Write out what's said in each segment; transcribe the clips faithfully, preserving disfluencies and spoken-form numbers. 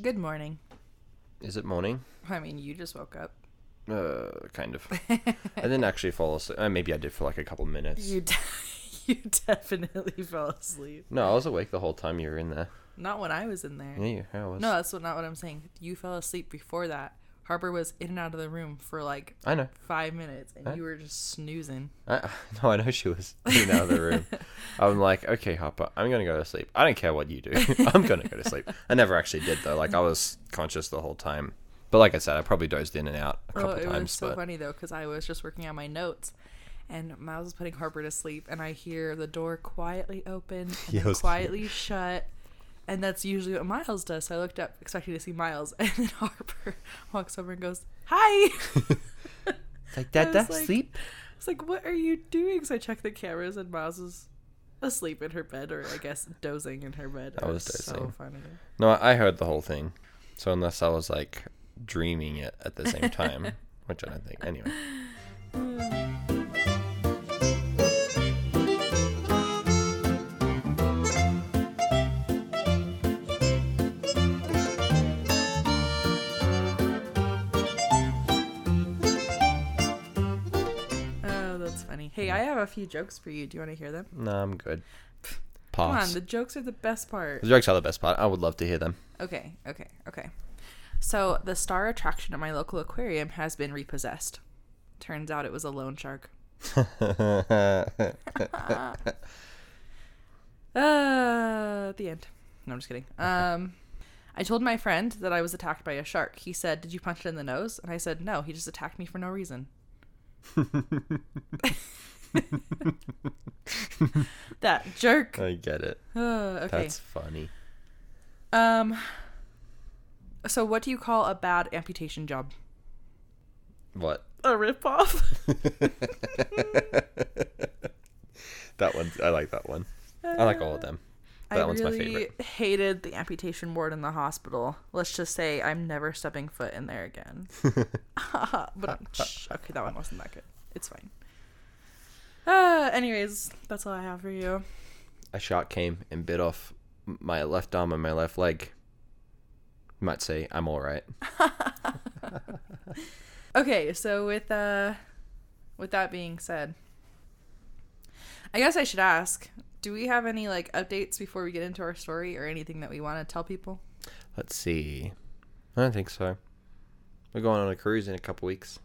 Good morning. Is it morning? I mean, you just woke up. Uh, kind of. I didn't actually fall asleep. Uh, maybe I did for like a couple minutes. You de- you definitely fell asleep. No, I was awake the whole time you were in there. Not when I was in there. Yeah, I was. No, that's what, not what I'm saying. You fell asleep before that. Harper was in and out of the room for like I know. five minutes, and I, you were just snoozing. I, no, I know she was in and out of the room. I'm like, okay, Harper, I'm going to go to sleep. I don't care what you do. I'm going to go to sleep. I never actually did, though. Like, I was conscious the whole time. But like I said, I probably dozed in and out a couple oh, it times. It was so but... funny, though, because I was just working on my notes, and Myles was putting Harper to sleep, and I hear the door quietly open and yeah, quietly funny. shut. And that's usually what Myles does. So I looked up expecting to see Myles, and then Harper walks over and goes, "Hi." It's like, "Dad, that's like, sleep?" It's like, "What are you doing?" So I check the cameras, and Myles is asleep in her bed, or I guess dozing in her bed. I was dozing. So funny. No, I heard the whole thing. So unless I was like dreaming it at the same time, which I don't think. Anyway. Hey, I have a few jokes for you. Do you want to hear them? No, I'm good. Pause. Come on, the jokes are the best part. The jokes are the best part. I would love to hear them. Okay, okay, okay. So, the star attraction at my local aquarium has been repossessed. Turns out it was a loan shark. uh, at the end. No, I'm just kidding. Um, I told my friend that I was attacked by a shark. He said, "Did you punch it in the nose?" And I said, "No, he just attacked me for no reason." That jerk. I get it. Uh, okay. That's funny. Um. So, what do you call a bad amputation job? What? A ripoff. That one. I like that one. I like all of them. That I one's really my favorite. Hated the amputation ward in the hospital. Let's just say I'm never stepping foot in there again. But shh, okay, that one wasn't that good. It's fine. Uh, anyways, that's all I have for you. A shark came and bit off my left arm and my left leg. You might say I'm all right. Okay, so with uh, with that being said, I guess I should ask. Do we have any, like, updates before we get into our story or anything that we want to tell people? Let's see. I don't think so. We're going on a cruise in a couple weeks.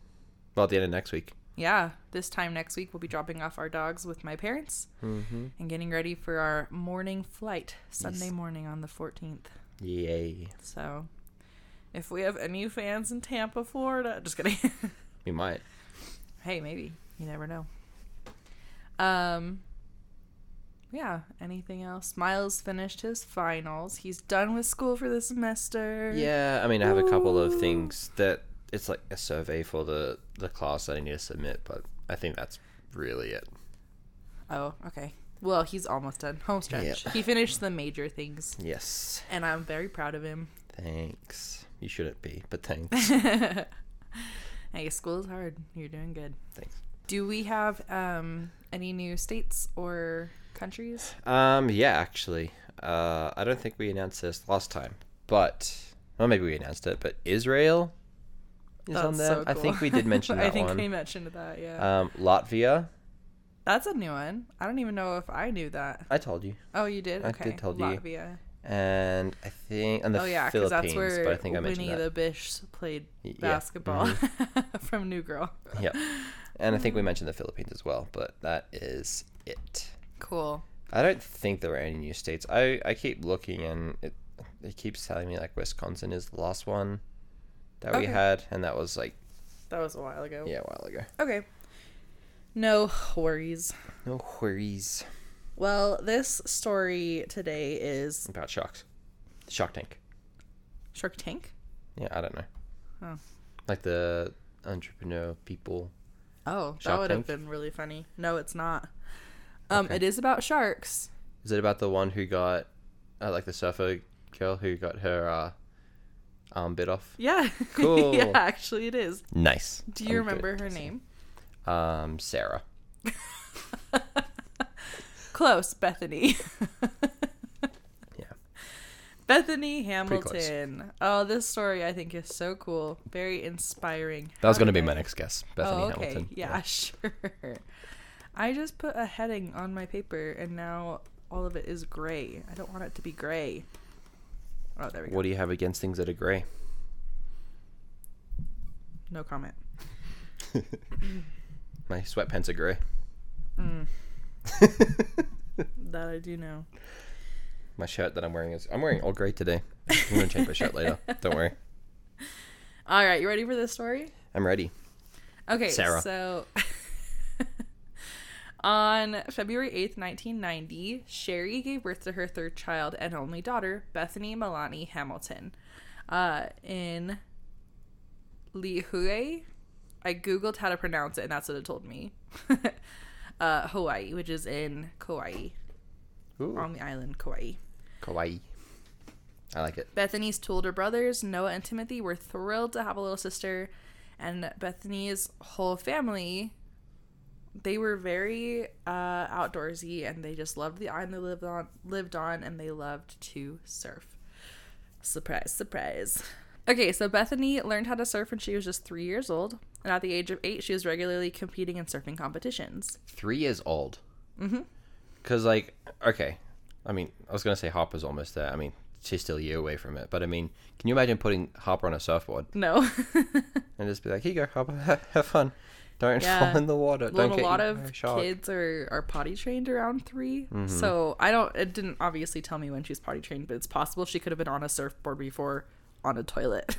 Well, at the end of next week. Yeah. This time next week, we'll be dropping off our dogs with my parents mm-hmm. and getting ready for our morning flight, Sunday yes. morning on the fourteenth. Yay. So, if we have any fans in Tampa, Florida. Just kidding. We might. Hey, maybe. You never know. Um... Yeah, anything else? Myles finished his finals. He's done with school for the semester. Yeah, I mean, I have Ooh. a couple of things that it's like a survey for the, the class that I need to submit, but I think that's really it. Oh, okay. Well, he's almost done. Homestretch. Yep. He finished the major things. Yes. And I'm very proud of him. Thanks. You shouldn't be, but thanks. Hey, school is hard. You're doing good. Thanks. Do we have um, any new states or... countries? Um, yeah, actually. Uh, I don't think we announced this last time, but, well, maybe we announced it, but Israel is That's on there. So cool. I think we did mention that one. I think one. we mentioned that, yeah. Um, Latvia. That's a new one. I don't even know if I knew that. I told you. Oh, you did? I okay. did tell you. Latvia. And I think, and the oh, yeah, Philippines, that's where but I think I mentioned Winnie that. Winnie the Bish played yeah. basketball mm-hmm. from New Girl. Yeah. And I think we mentioned the Philippines as well, but that is it. Cool. I don't think there were any new states. I, I keep looking and it it keeps telling me like Wisconsin is the last one that okay. we had, and that was like that was a while ago. Yeah, a while ago. Okay. No worries. No worries. Well, this story today is about sharks. Shark Tank. Shark Tank? Yeah, I don't know. Oh. Like the entrepreneur people. Oh, that would have been really funny. No, it's not. Um, okay. It is about sharks. Is it about the one who got, uh, like the surfer girl who got her uh, arm bit off? Yeah. Cool. Yeah, actually it is. Nice. Do you I'm remember her name? Um, Sarah. Close, Bethany. Yeah. Bethany Hamilton. Oh, this story I think is so cool. Very inspiring. That was going to be my next guess. Bethany oh, okay. Hamilton. Yeah, yeah, sure. I just put a heading on my paper, and now all of it is gray. I don't want it to be gray. Oh, there we go. What do you have against things that are gray? No comment. My sweatpants are gray. Mm. That I do know. My shirt that I'm wearing is... I'm wearing all gray today. I'm going to change my shirt later. Don't worry. All right. You ready for this story? I'm ready. Okay. Sarah. So... On February eighth, nineteen ninety, Sherry gave birth to her third child and only daughter, Bethany Milani Hamilton, uh, in Lihue. I Googled how to pronounce it, and that's what it told me. uh, Hawaii, which is in Kauai. Ooh. On the island, Kauai. Kauai. I like it. Bethany's two older brothers, Noah and Timothy, were thrilled to have a little sister, and Bethany's whole family... They were very uh, outdoorsy, and they just loved the island they lived on, lived on, and they loved to surf. Surprise, surprise. Okay, so Bethany learned how to surf when she was just three years old, and at the age of eight, she was regularly competing in surfing competitions. Three years old? Mm-hmm. Because, like, okay, I mean, I was going to say Harper's almost there. I mean, she's still a year away from it, but, I mean, can you imagine putting Harper on a surfboard? No. And just be like, here you go, Harper, have fun. Don't yeah. fall in the water. Well, don't a lot of kids are, are potty trained around three. Mm-hmm. So I don't, it didn't obviously tell me when she was potty trained, but it's possible she could have been on a surfboard before on a toilet.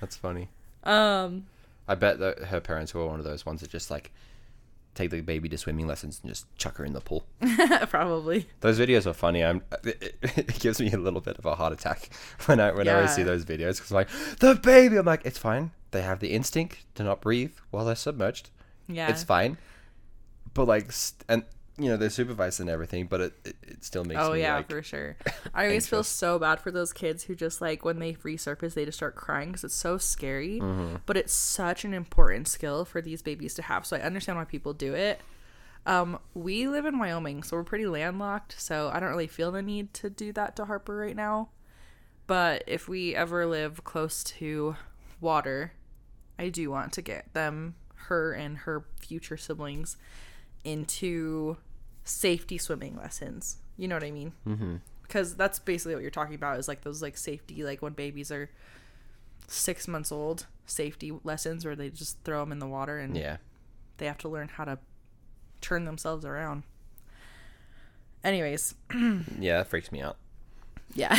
That's funny. Um, I bet that her parents were one of those ones that just like take the baby to swimming lessons and just chuck her in the pool. Probably. Those videos are funny. I'm, it, it gives me a little bit of a heart attack when I, whenever yeah. I see those videos. Because I'm like, the baby, I'm like, it's fine. They have the instinct to not breathe while they're submerged. Yeah. It's fine. But like, st- and you know, they're supervised and everything, but it, it, it still makes oh, me Oh yeah, like, for sure. I always anxious. feel so bad for those kids who just like, when they resurface, they just start crying because it's so scary. Mm-hmm. But it's such an important skill for these babies to have. So I understand why people do it. Um, we live in Wyoming, so we're pretty landlocked. So I don't really feel the need to do that to Harper right now. But if we ever live close to water, I do want to get them, her and her future siblings, into safety swimming lessons. You know what I mean? Mm-hmm. Because that's basically what you're talking about is like those like safety, like when babies are six months old, safety lessons where they just throw them in the water and yeah. they have to learn how to turn themselves around. Anyways. Yeah, that freaks me out. Yeah.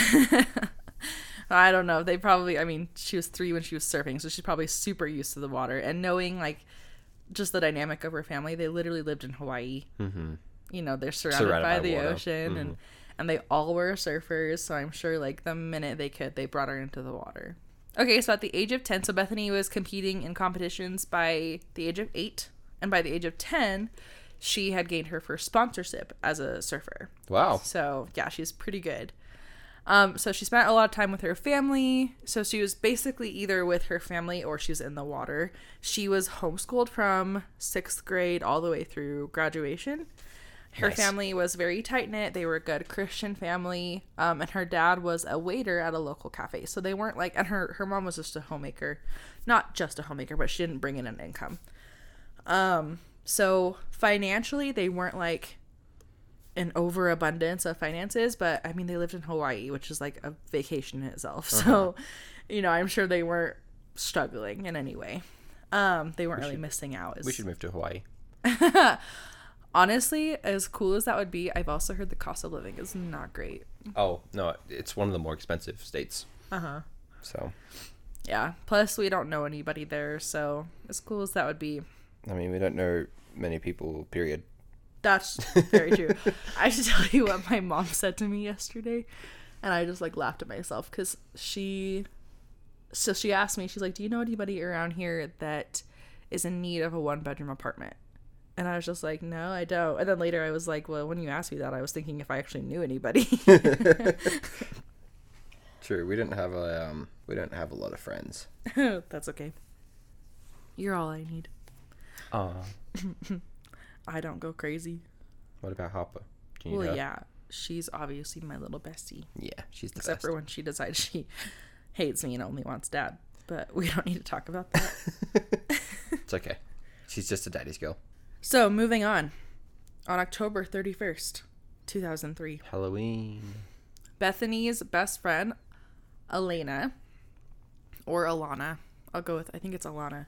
I don't know. They probably, I mean, she was three when she was surfing, so she's probably super used to the water. And knowing, like, just the dynamic of her family, they literally lived in Hawaii. Mm-hmm. You know, they're surrounded, surrounded by, by the water. ocean, mm-hmm. and, and they all were surfers, so I'm sure, like, the minute they could, they brought her into the water. Okay, so at the age of ten, so Bethany was competing in competitions by the age of eight, and by the age of ten, she had gained her first sponsorship as a surfer. Wow. So, yeah, she's pretty good. Um, so she spent a lot of time with her family. So she was basically either with her family or she was in the water. She was homeschooled from sixth grade all the way through graduation. Her nice. family was very tight-knit. They were a good Christian family. Um, and her dad was a waiter at a local cafe. So they weren't like, and her, her mom was just a homemaker. Not just a homemaker, but she didn't bring in an income. Um, so financially, they weren't like an overabundance of finances, but I mean they lived in Hawaii, which is like a vacation in itself, so uh-huh. you know, I'm sure they weren't struggling in any way. Um they weren't we really should, missing out as... we should move to Hawaii. Honestly, as cool as that would be, I've also heard the cost of living is not great. Oh no, it's one of the more expensive states. Uh-huh. So yeah, plus we don't know anybody there, so as cool as that would be, I mean we don't know many people, period. That's very true. I should tell you what my mom said to me yesterday, and I just like laughed at myself because she so she asked me, she's like, do you know anybody around here that is in need of a one bedroom apartment? And I was just like, no, I don't. And then later I was like, well, when you asked me that, I was thinking if I actually knew anybody. True. We didn't have a um we didn't have a lot of friends. That's okay. You're all I need. Aw. I don't go crazy. What about Harper? Well, her? yeah. she's obviously my little bestie. Yeah, she's the Except best. for when she decides she hates me and only wants dad. But we don't need to talk about that. It's okay. She's just a daddy's girl. So, moving on. On October thirty-first, two thousand three. Halloween. Bethany's best friend, Elena, or Alana. I'll go with, I think it's Alana.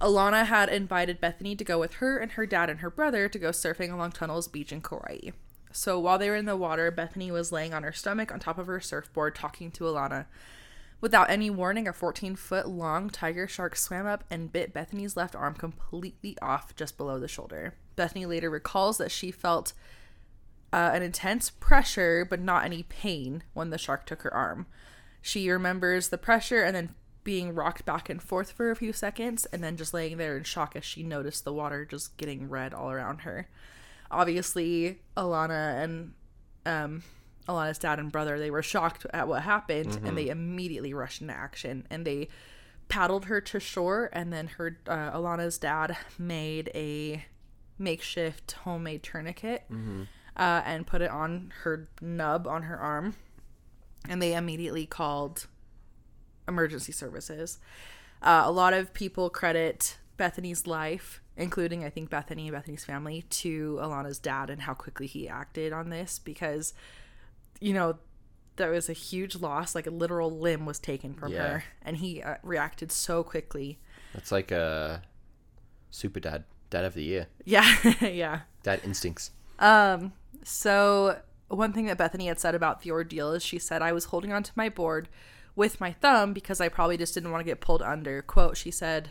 Alana had invited Bethany to go with her and her dad and her brother to go surfing along Tunnels Beach in Kauai. So while they were in the water, Bethany was laying on her stomach on top of her surfboard talking to Alana. Without any warning, a fourteen-foot-long tiger shark swam up and bit Bethany's left arm completely off just below the shoulder. Bethany later recalls that she felt uh, an intense pressure, but not any pain, when the shark took her arm. She remembers the pressure and then being rocked back and forth for a few seconds, and then just laying there in shock as she noticed the water just getting red all around her. Obviously, Alana and... um. Alana's dad and brother, they were shocked at what happened, mm-hmm. and they immediately rushed into action, and they paddled her to shore, and then her uh, Alana's dad made a makeshift homemade tourniquet, mm-hmm. uh, and put it on her nub on her arm, and they immediately called emergency services. Uh, a lot of people credit Bethany's life, including I think Bethany and Bethany's family, to Alana's dad and how quickly he acted on this, because you know, that was a huge loss. Like, a literal limb was taken from yeah. her. And he uh, reacted so quickly. That's like a super dad. Dad of the year. Yeah. yeah. Dad instincts. Um. So, one thing that Bethany had said about the ordeal is she said, "I was holding onto my board with my thumb because I probably just didn't want to get pulled under." Quote, she said...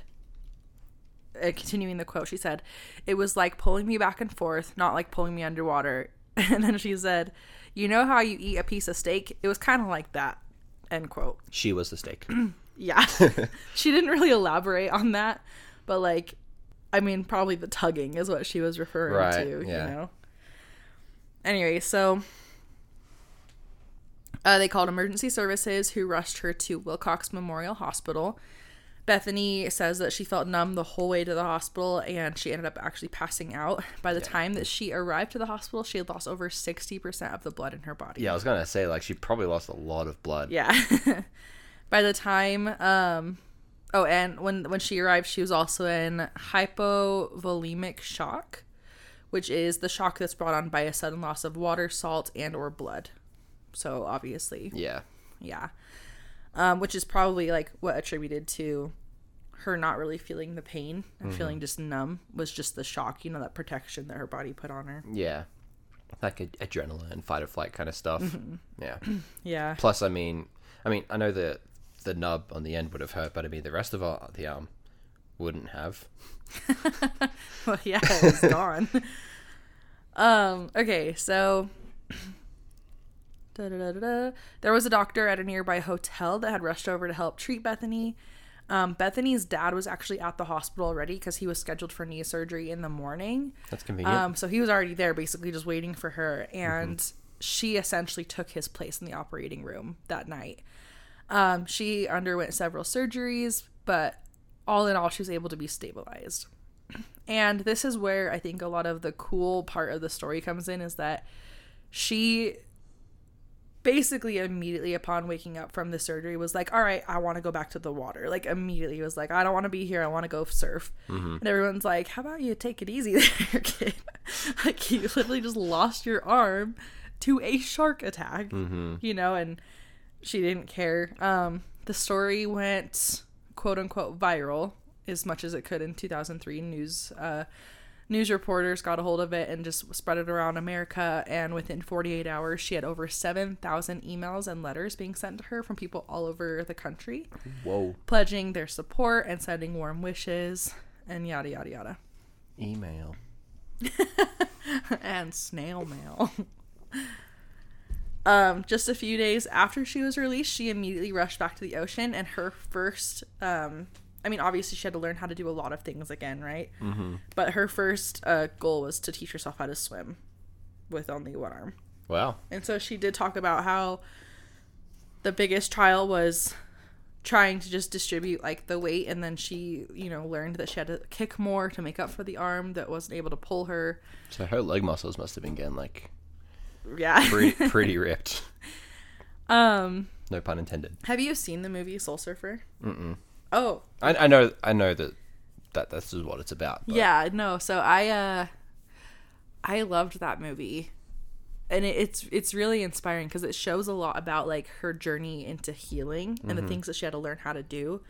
Uh, continuing the quote, she said, "It was like pulling me back and forth, not like pulling me underwater." And then she said... "You know how you eat a piece of steak? It was kind of like that," end quote. She was the steak. yeah. She didn't really elaborate on that, but, like, I mean, probably the tugging is what she was referring right, to, yeah. you know? Anyway, so uh, they called emergency services, who rushed her to Wilcox Memorial Hospital. Bethany says that she felt numb the whole way to the hospital, and she ended up actually passing out. By the yeah. time that she arrived to the hospital, she had lost over sixty percent of the blood in her body. Yeah, I was going to say, like, she probably lost a lot of blood. Yeah. By the time, um, oh, and when, when she arrived, she was also in hypovolemic shock, which is the shock that's brought on by a sudden loss of water, salt, and or blood. So, obviously. Yeah. Yeah. Um, which is probably, like, what attributed to her not really feeling the pain and mm-hmm. feeling just numb was just the shock, you know, that protection that her body put on her. Yeah. Like a, adrenaline, fight or flight kind of stuff. Mm-hmm. Yeah. yeah. Plus, I mean, I mean, I know the, the nub on the end would have hurt, but I mean, the rest of our, the arm wouldn't have. Well, yeah, it was gone. um, okay, so... Da, da, da, da. There was a doctor at a nearby hotel that had rushed over to help treat Bethany. Um, Bethany's dad was actually at the hospital already because he was scheduled for knee surgery in the morning. That's convenient. Um, so he was already there, basically just waiting for her. And mm-hmm. she essentially took his place in the operating room that night. Um, she underwent several surgeries, but all in all, she was able to be stabilized. And this is where I think a lot of the cool part of the story comes in, is that she... basically immediately upon waking up from the surgery was like, "All right, I want to go back to the water." Like, immediately was like, "I don't want to be here. I want to go surf." Mm-hmm. And everyone's like, "How about you take it easy there, kid?" Like, you literally just lost your arm to a shark attack, mm-hmm. you know, and she didn't care. Um, the story went, quote unquote, viral as much as it could in two thousand three. News, uh, News reporters got a hold of it and just spread it around America, and within forty-eight hours, she had over seven thousand emails and letters being sent to her from people all over the country. Whoa. Pledging their support and sending warm wishes and yada, yada, yada. Email. And snail mail. Um, just a few days after she was released, she immediately rushed back to the ocean, and her first... Um, I mean, obviously, she had to learn how to do a lot of things again, right? Mm-hmm. But her first uh, goal was to teach herself how to swim with only one arm. Wow. And so she did talk about how the biggest trial was trying to just distribute, like, the weight. And then she, you know, learned that she had to kick more to make up for the arm that wasn't able to pull her. So her leg muscles must have been getting, like, Yeah. pretty, pretty ripped. Um. No pun intended. Have you seen the movie Soul Surfer? Mm-mm. Oh. I, I know I know that, that this is what it's about. But. Yeah, no. So I uh, I loved that movie. And it, it's it's really inspiring because it shows a lot about, like, her journey into healing and mm-hmm. the things that she had to learn how to do.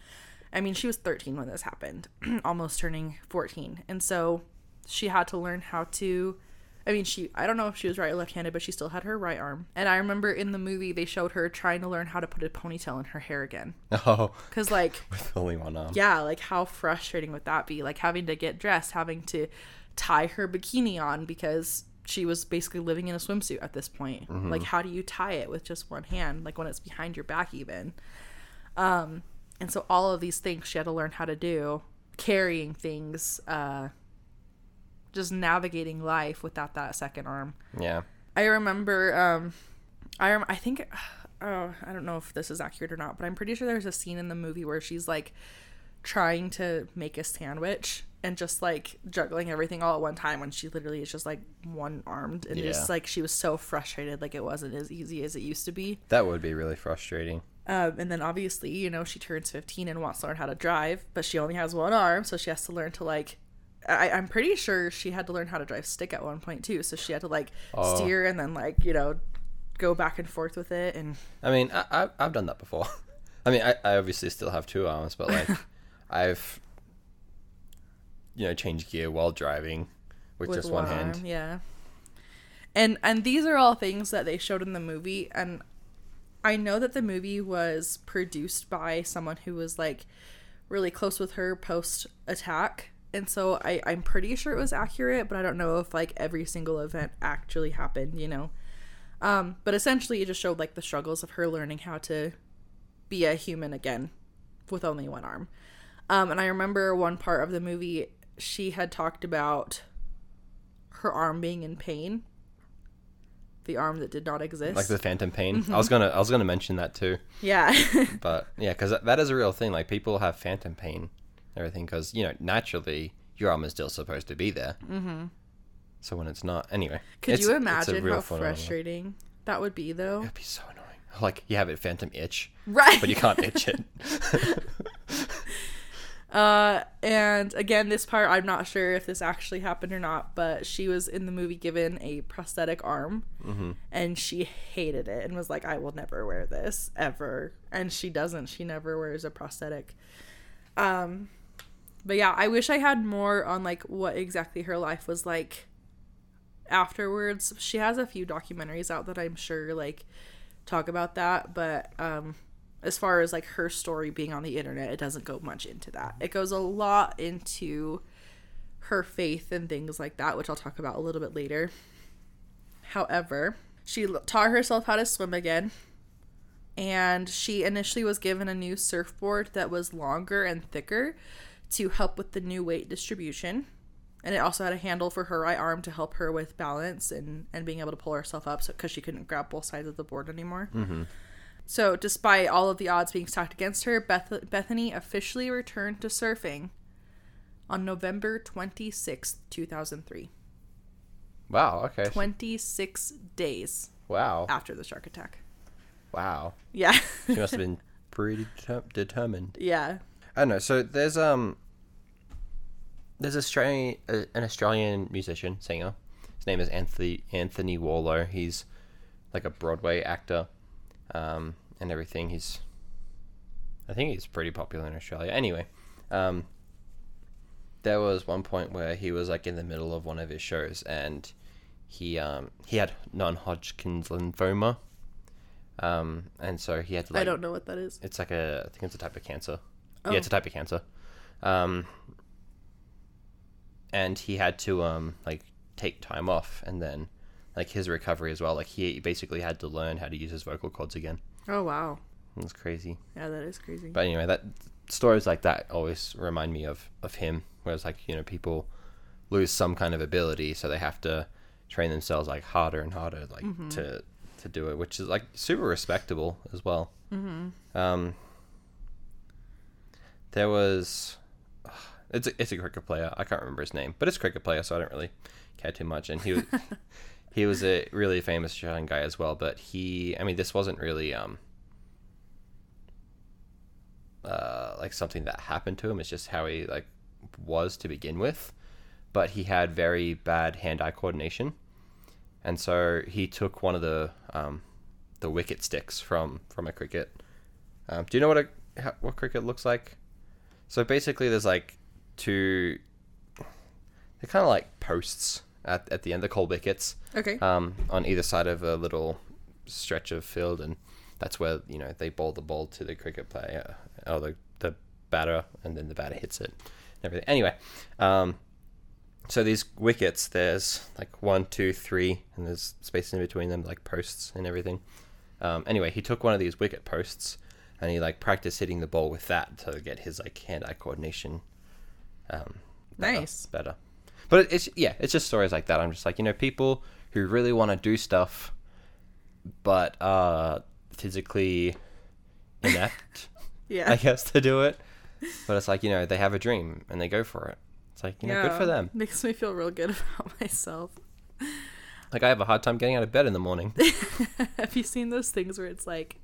I mean, she was thirteen when this happened, almost turning fourteen. And so she had to learn how to... I mean, she I don't know if she was right or left-handed, but she still had her right arm. And I remember in the movie, they showed her trying to learn how to put a ponytail in her hair again. Oh. Because, like... with only one arm. Yeah, like, how frustrating would that be? Like, having to get dressed, having to tie her bikini on because... she was basically living in a swimsuit at this point. Mm-hmm. Like, how do you tie it with just one hand? Like, when it's behind your back even. Um, and so all of these things she had to learn how to do. Carrying things. Uh, just navigating life without that second arm. Yeah. I remember... Um, I rem- I think... Oh, I don't know if this is accurate or not, but I'm pretty sure there's a scene in the movie where she's, like, trying to make a sandwich and just, like, juggling everything all at one time when she literally is just, like, one-armed. And yeah. just, like, she was so frustrated. Like, it wasn't as easy as it used to be. That would be really frustrating. Um, and then, obviously, you know, she turns fifteen and wants to learn how to drive. But she only has one arm, so she has to learn to, like... I, I'm pretty sure she had to learn how to drive stick at one point, too. So she had to, like, oh. steer and then, like, you know, go back and forth with it. And I mean, I, I, I've done that before. I mean, I, I obviously still have two arms, but, like, I've... you know, change gear while driving with, with just one, one hand. Arm, yeah. And and these are all things that they showed in the movie. And I know that the movie was produced by someone who was, like, really close with her post-attack. And so I, I'm pretty sure it was accurate, but I don't know if, like, every single event actually happened, you know. Um, but essentially it just showed, like, the struggles of her learning how to be a human again with only one arm. Um, and I remember one part of the movie... she had talked about her arm being in pain, the arm that did not exist, like the phantom pain. Mm-hmm. I was gonna, I was gonna mention that too. Yeah, but yeah, because that, that is a real thing. Like, people have phantom pain, and everything, because, you know, naturally your arm is still supposed to be there. Mm-hmm. So when it's not, anyway, could you imagine how frustrating that would be? Though it'd be so annoying. Like, you have a phantom itch, right? But you can't itch it. Uh, and again, this part, I'm not sure if this actually happened or not, but she was in the movie given a prosthetic arm, mm-hmm. and she hated it and was like, I will never wear this, ever. And she doesn't. She never wears a prosthetic. Um, but yeah, I wish I had more on, like, what exactly her life was like afterwards. She has a few documentaries out that I'm sure, like, talk about that, but, um... as far as, like, her story being on the internet, it doesn't go much into that. It goes a lot into her faith and things like that, which I'll talk about a little bit later. However, she taught herself how to swim again, and she initially was given a new surfboard that was longer and thicker to help with the new weight distribution. And it also had a handle for her right arm to help her with balance and, and being able to pull herself up, so, 'cause she couldn't grab both sides of the board anymore. Mm-hmm. So, despite all of the odds being stacked against her, Beth- Bethany officially returned to surfing on November twenty-sixth, two thousand three. Wow, okay. twenty-six days. Wow. After the shark attack. Wow. Yeah. She must have been pretty de- determined. Yeah. I don't know. So, there's um, there's Australian, uh, an Australian musician, singer. His name is Anthony Anthony Warlow. He's, like, a Broadway actor. Um, and everything. He's, I think he's pretty popular in Australia. Anyway, um, there was one point where he was, like, in the middle of one of his shows, and he um, he had non-Hodgkin's lymphoma, um, and so he had to, like, I don't know what that is. It's like a, I think it's a type of cancer. Oh. Yeah, it's a type of cancer. Um, and he had to um, like, take time off, and then, like, his recovery as well. Like, he basically had to learn how to use his vocal cords again. Oh, wow. That's crazy. Yeah, that is crazy. But anyway, that stories like that always remind me of, of him, where it's like, you know, people lose some kind of ability, so they have to train themselves, like, harder and harder, like, mm-hmm. to, to do it, which is, like, super respectable as well. Mm-hmm. Um, there was... It's a, it's a cricket player. I can't remember his name, but it's a cricket player, so I don't really care too much. And he was... He was a really famous Italian guy as well, but he, I mean, this wasn't really um, uh, like something that happened to him. It's just how he like was to begin with. But he had very bad hand-eye coordination, and so he took one of the um, the wicket sticks from from a cricket. Um, do you know what a what cricket looks like? So basically, there's like two. They're kind of like posts. At, at the end, they're called wickets. Okay. Um, on either side of a little stretch of field, and that's where, you know, they bowl the ball to the cricket player, or the, the batter, and then the batter hits it and everything. Anyway, um, so these wickets, there's like one, two, three, and there's space in between them, like posts and everything. Um, anyway, he took one of these wicket posts, and he like practiced hitting the ball with that to get his like hand-eye coordination um, better, nice. Better. But it's, yeah, it's just stories like that. I'm just like, you know, people who really want to do stuff, but are physically inept, yeah. I guess, to do it. But it's like, you know, they have a dream and they go for it. It's like, you know, yeah, good for them. Makes me feel real good about myself. Like, I have a hard time getting out of bed in the morning. Have you seen those things where it's like,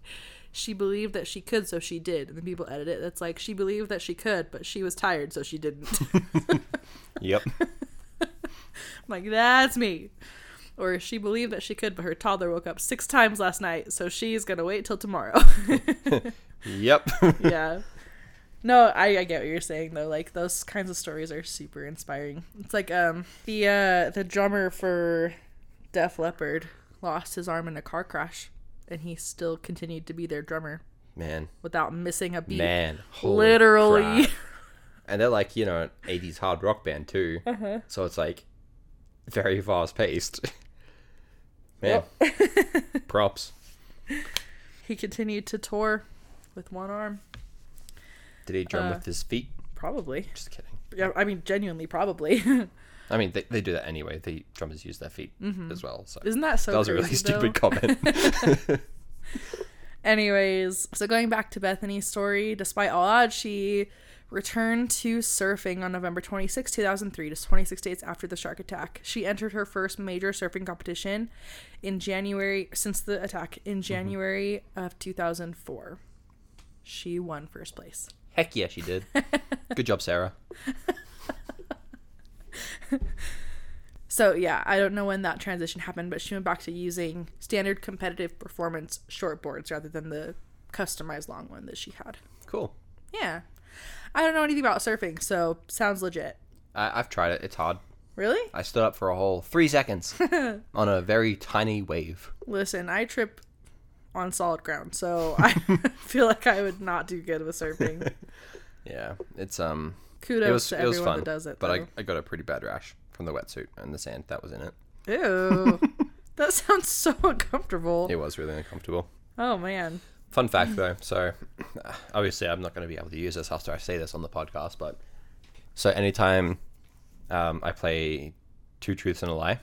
she believed that she could, so she did. And then people edit it. That's like, she believed that she could, but she was tired, so she didn't. Yep. I'm like, that's me. Or she believed that she could, but her toddler woke up six times last night, so she's gonna wait till tomorrow. Yep. Yeah. No, I, I get what you're saying though. Like, those kinds of stories are super inspiring. It's like um the uh the drummer for Def Leppard lost his arm in a car crash, and he still continued to be their drummer. Man. Without missing a beat. Man. Holy literally. Crap. And they're like, you know, an eighties hard rock band too. Uh-huh. So it's like very fast paced. Man. Yep. Props. He continued to tour with one arm. Did he drum uh, with his feet? Probably. Just kidding. Yeah, I mean, genuinely, probably. I mean, they, they do that anyway. The drummers use their feet mm-hmm. as well. So isn't that so? That was crazy, a really stupid though? Comment. Anyways, so going back to Bethany's story, despite all odds, she returned to surfing on November twenty-sixth, two thousand three, just twenty-six days after the shark attack. She entered her first major surfing competition in January, since the attack, in January mm-hmm. of two thousand four. She won first place. Heck yeah, she did. Good job, Sarah. So, yeah, I don't know when that transition happened, but she went back to using standard competitive performance shortboards rather than the customized long one that she had. Cool. Yeah. I don't know anything about surfing, so sounds legit. I- I've tried it. It's hard. Really? I stood up for a whole three seconds on a very tiny wave. Listen, I trip on solid ground, so I feel like I would not do good with surfing. Yeah, it's um. Kudos it was, to it everyone was fun, that does it. But I, I got a pretty bad rash from the wetsuit and the sand that was in it. Ew, that sounds so uncomfortable. It was really uncomfortable. Oh man. Fun fact, though, so obviously I'm not going to be able to use this after I say this on the podcast, but so anytime um, I play Two Truths and a Lie,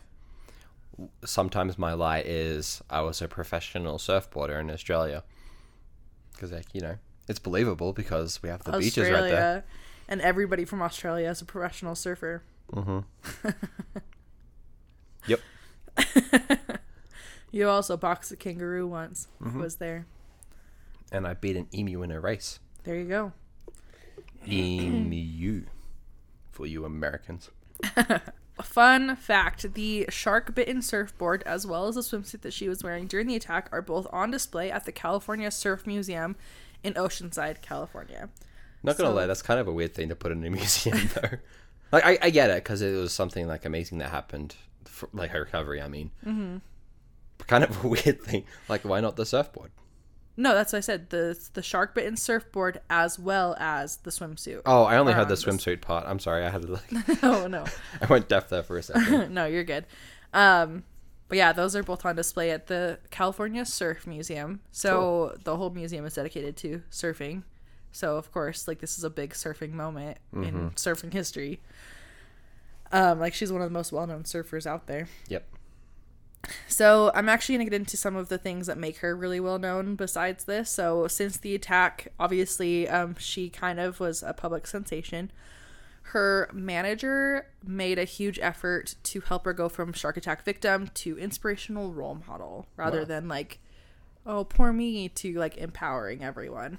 sometimes my lie is I was a professional surfboarder in Australia, because, like, you know, it's believable because we have the Australia, beaches right there. And everybody from Australia is a professional surfer. Mm-hmm. Yep. You also boxed a kangaroo once. Mm-hmm. Was there. And I beat an emu in a race. There you go. Emu. For you Americans. Fun fact, the shark-bitten surfboard, as well as the swimsuit that she was wearing during the attack, are both on display at the California Surf Museum in Oceanside, California. Not gonna so, lie, that's kind of a weird thing to put in a museum, though. Like, I, I get it, because it was something, like, amazing that happened. For, like, her recovery, I mean. Mm-hmm. But kind of a weird thing. Like, why not the surfboard? No, that's what I said. The the shark bitten surfboard as well as the swimsuit. Oh, I only had the swimsuit this. Part. I'm sorry. I had to like... Oh, no. I went deaf there for a second. No, you're good. Um, but yeah, those are both on display at the California Surf Museum. So cool. The whole museum is dedicated to surfing. So, of course, like, this is a big surfing moment mm-hmm. in surfing history. Um, like, she's one of the most well-known surfers out there. Yep. So I'm actually going to get into some of the things that make her really well known besides this. So since the attack, obviously, um, she kind of was a public sensation Her manager made a huge effort to help her go from shark attack victim to inspirational role model rather wow. than like, oh, poor me, to like empowering everyone.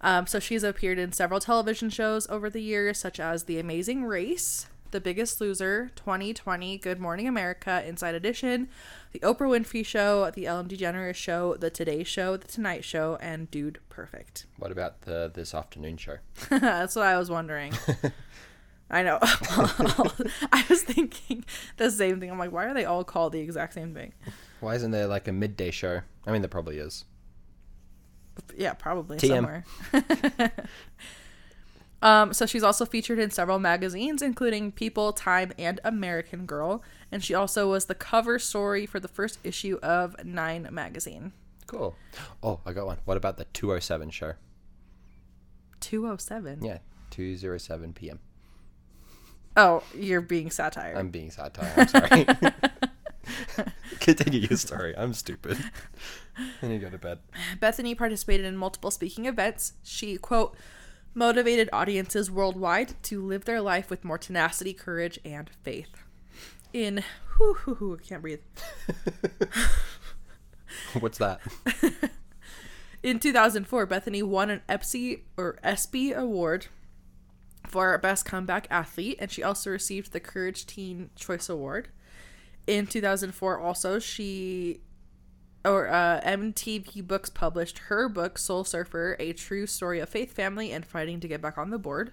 Um, so she's appeared in several television shows over the years, such as The Amazing Race, The Biggest Loser, twenty twenty, Good Morning America, Inside Edition, The Oprah Winfrey Show, The Ellen DeGeneres Show, The Today Show, The Tonight Show, and Dude Perfect. What about the This Afternoon Show? That's what I was wondering. I know. I was thinking the same thing. I'm like, why are they all called the exact same thing? Why isn't there like a midday show? I mean, there probably is. Yeah, probably T M. Somewhere. Um, so she's also featured in several magazines, including People, Time, and American Girl. And she also was the cover story for the first issue of Nine magazine. Cool. Oh, I got one. What about the two oh seven show? two oh seven? Yeah, two oh seven p.m. Oh, you're being satire. I'm being satire. I'm sorry. Continue your story. I'm stupid. I need to go to bed. Bethany participated in multiple speaking events. She, quote, motivated audiences worldwide to live their life with more tenacity, courage, and faith. In, whoo, whoo, whoo, I can't breathe. What's that? In two thousand four, Bethany won an E P S I or E S P Y award for Best Comeback Athlete, and she also received the Courage Teen Choice Award. In two thousand four, also, she... Or uh, M T V Books published her book, Soul Surfer, A True Story of Faith, Family, and Fighting to Get Back on the Board.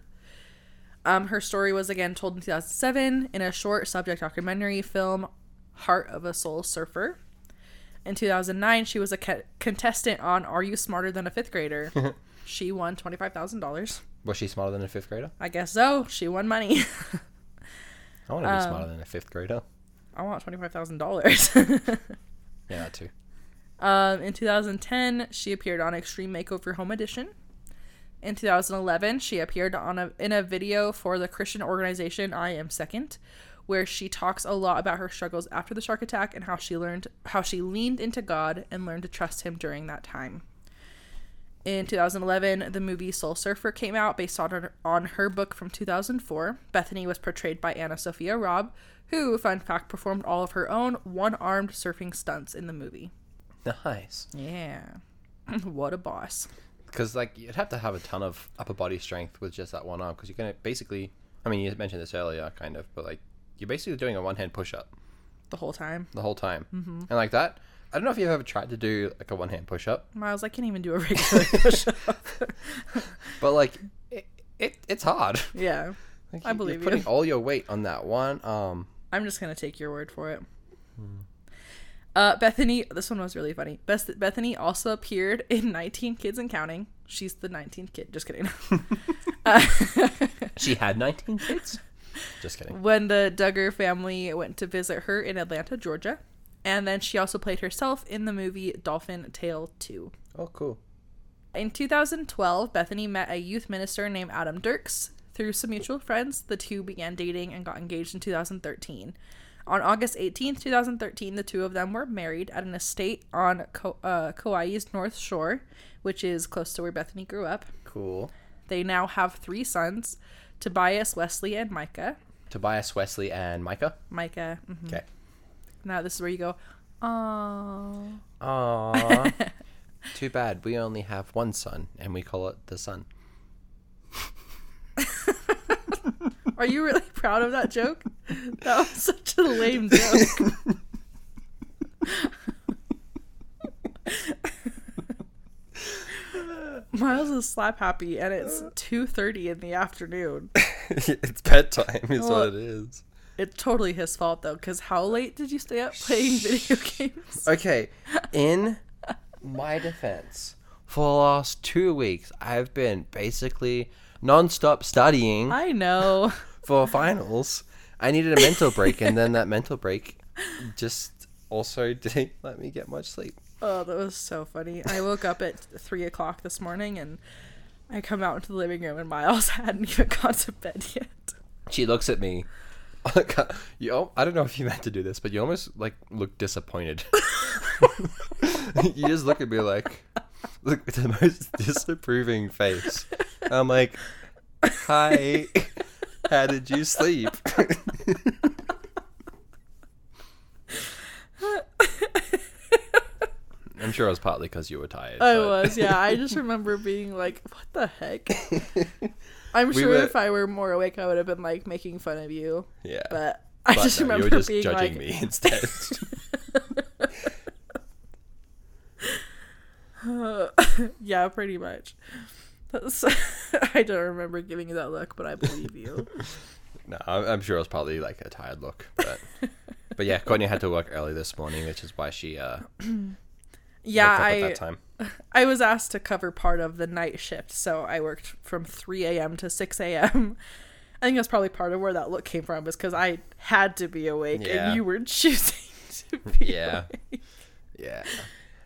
Um, her story was again told in two thousand seven in a short subject documentary film, Heart of a Soul Surfer. In two thousand nine, she was a ca- contestant on Are You Smarter Than a Fifth Grader? She won twenty-five thousand dollars. Was she smarter than a fifth grader? I guess so. She won money. I want to be um, smarter than a fifth grader. I want twenty-five thousand dollars. Yeah, that too. Um, in two thousand ten, she appeared on Extreme Makeover Home Edition. In two thousand eleven, she appeared on a, in a video for the Christian organization I Am Second, where she talks a lot about her struggles after the shark attack and how she learned how she leaned into God and learned to trust Him during that time. In two thousand eleven, the movie Soul Surfer came out based on her, on her book from two thousand four. Bethany was portrayed by Anna Sophia Robb, who, fun fact, performed all of her own one-armed surfing stunts in the movie. Nice. Yeah. What a boss. Because, like, you'd have to have a ton of upper body strength with just that one arm, because you're going to basically, I mean, you mentioned this earlier, kind of, but, like, you're basically doing a one-hand push-up. The whole time? The whole time. Mm-hmm. And, like, that, I don't know if you've ever tried to do, like, a one-hand push-up. Myles, I can't even do a regular push-up. But, like, it, it it's hard. Yeah. Like, I believe you're putting you. all your weight on that one arm. I'm just going to take your word for it. Hmm. Uh, Bethany, this one was really funny. Beth- Bethany also appeared in nineteen Kids and Counting. She's the nineteenth kid. Just kidding. uh, she had nineteen kids? Just kidding. When the Duggar family went to visit her in Atlanta, Georgia. And then she also played herself in the movie Dolphin Tale two. Oh, cool. In two thousand twelve, Bethany met a youth minister named Adam Dirks. Through some mutual friends, the two began dating and got engaged in two thousand thirteen. On August eighteenth, twenty thirteen, the two of them were married at an estate on Ko- uh, Kauai's North Shore, which is close to where Bethany grew up. Cool. They now have three sons, Tobias, Wesley, and Micah. Tobias, Wesley, and Micah? Micah. Mm-hmm. Okay. Now this is where you go, aww. Aww. Too bad. We only have one son, and we call it the son. Are you really proud of that joke? That was such a lame joke. Myles is slap happy, and it's two thirty in the afternoon. It's bedtime is well, what it is. It's totally his fault, though, because how late did you stay up playing video games? Okay, in my defense, for the last two weeks, I've been basically non-stop studying. I know. For finals, I needed a mental break, and then that mental break just also didn't let me get much sleep. Oh, that was so funny. I woke up at three o'clock this morning, and I come out into the living room, and Myles hadn't even gone to bed yet. She looks at me. You, I don't know if you meant to do this, but you almost like look disappointed. You just look at me like, look with the most disapproving face. I'm like, hi. How did you sleep? I'm sure it was partly because you were tired. I but... was, yeah. I just remember being like, what the heck? I'm we sure were... if I were more awake, I would have been like making fun of you. Yeah. But I but just no, remember you were just being judging like... me instead. uh, yeah, pretty much. So, I don't remember giving you that look, but I believe you. No, I'm sure it was probably like a tired look. But, but yeah, Kourtney had to work early this morning, which is why she... Uh, Yeah, I at that time. I was asked to cover part of the night shift, so I worked from three a.m. to six a.m. I think that's probably part of where that look came from, is because I had to be awake, yeah. and you were choosing to be yeah. awake. Yeah.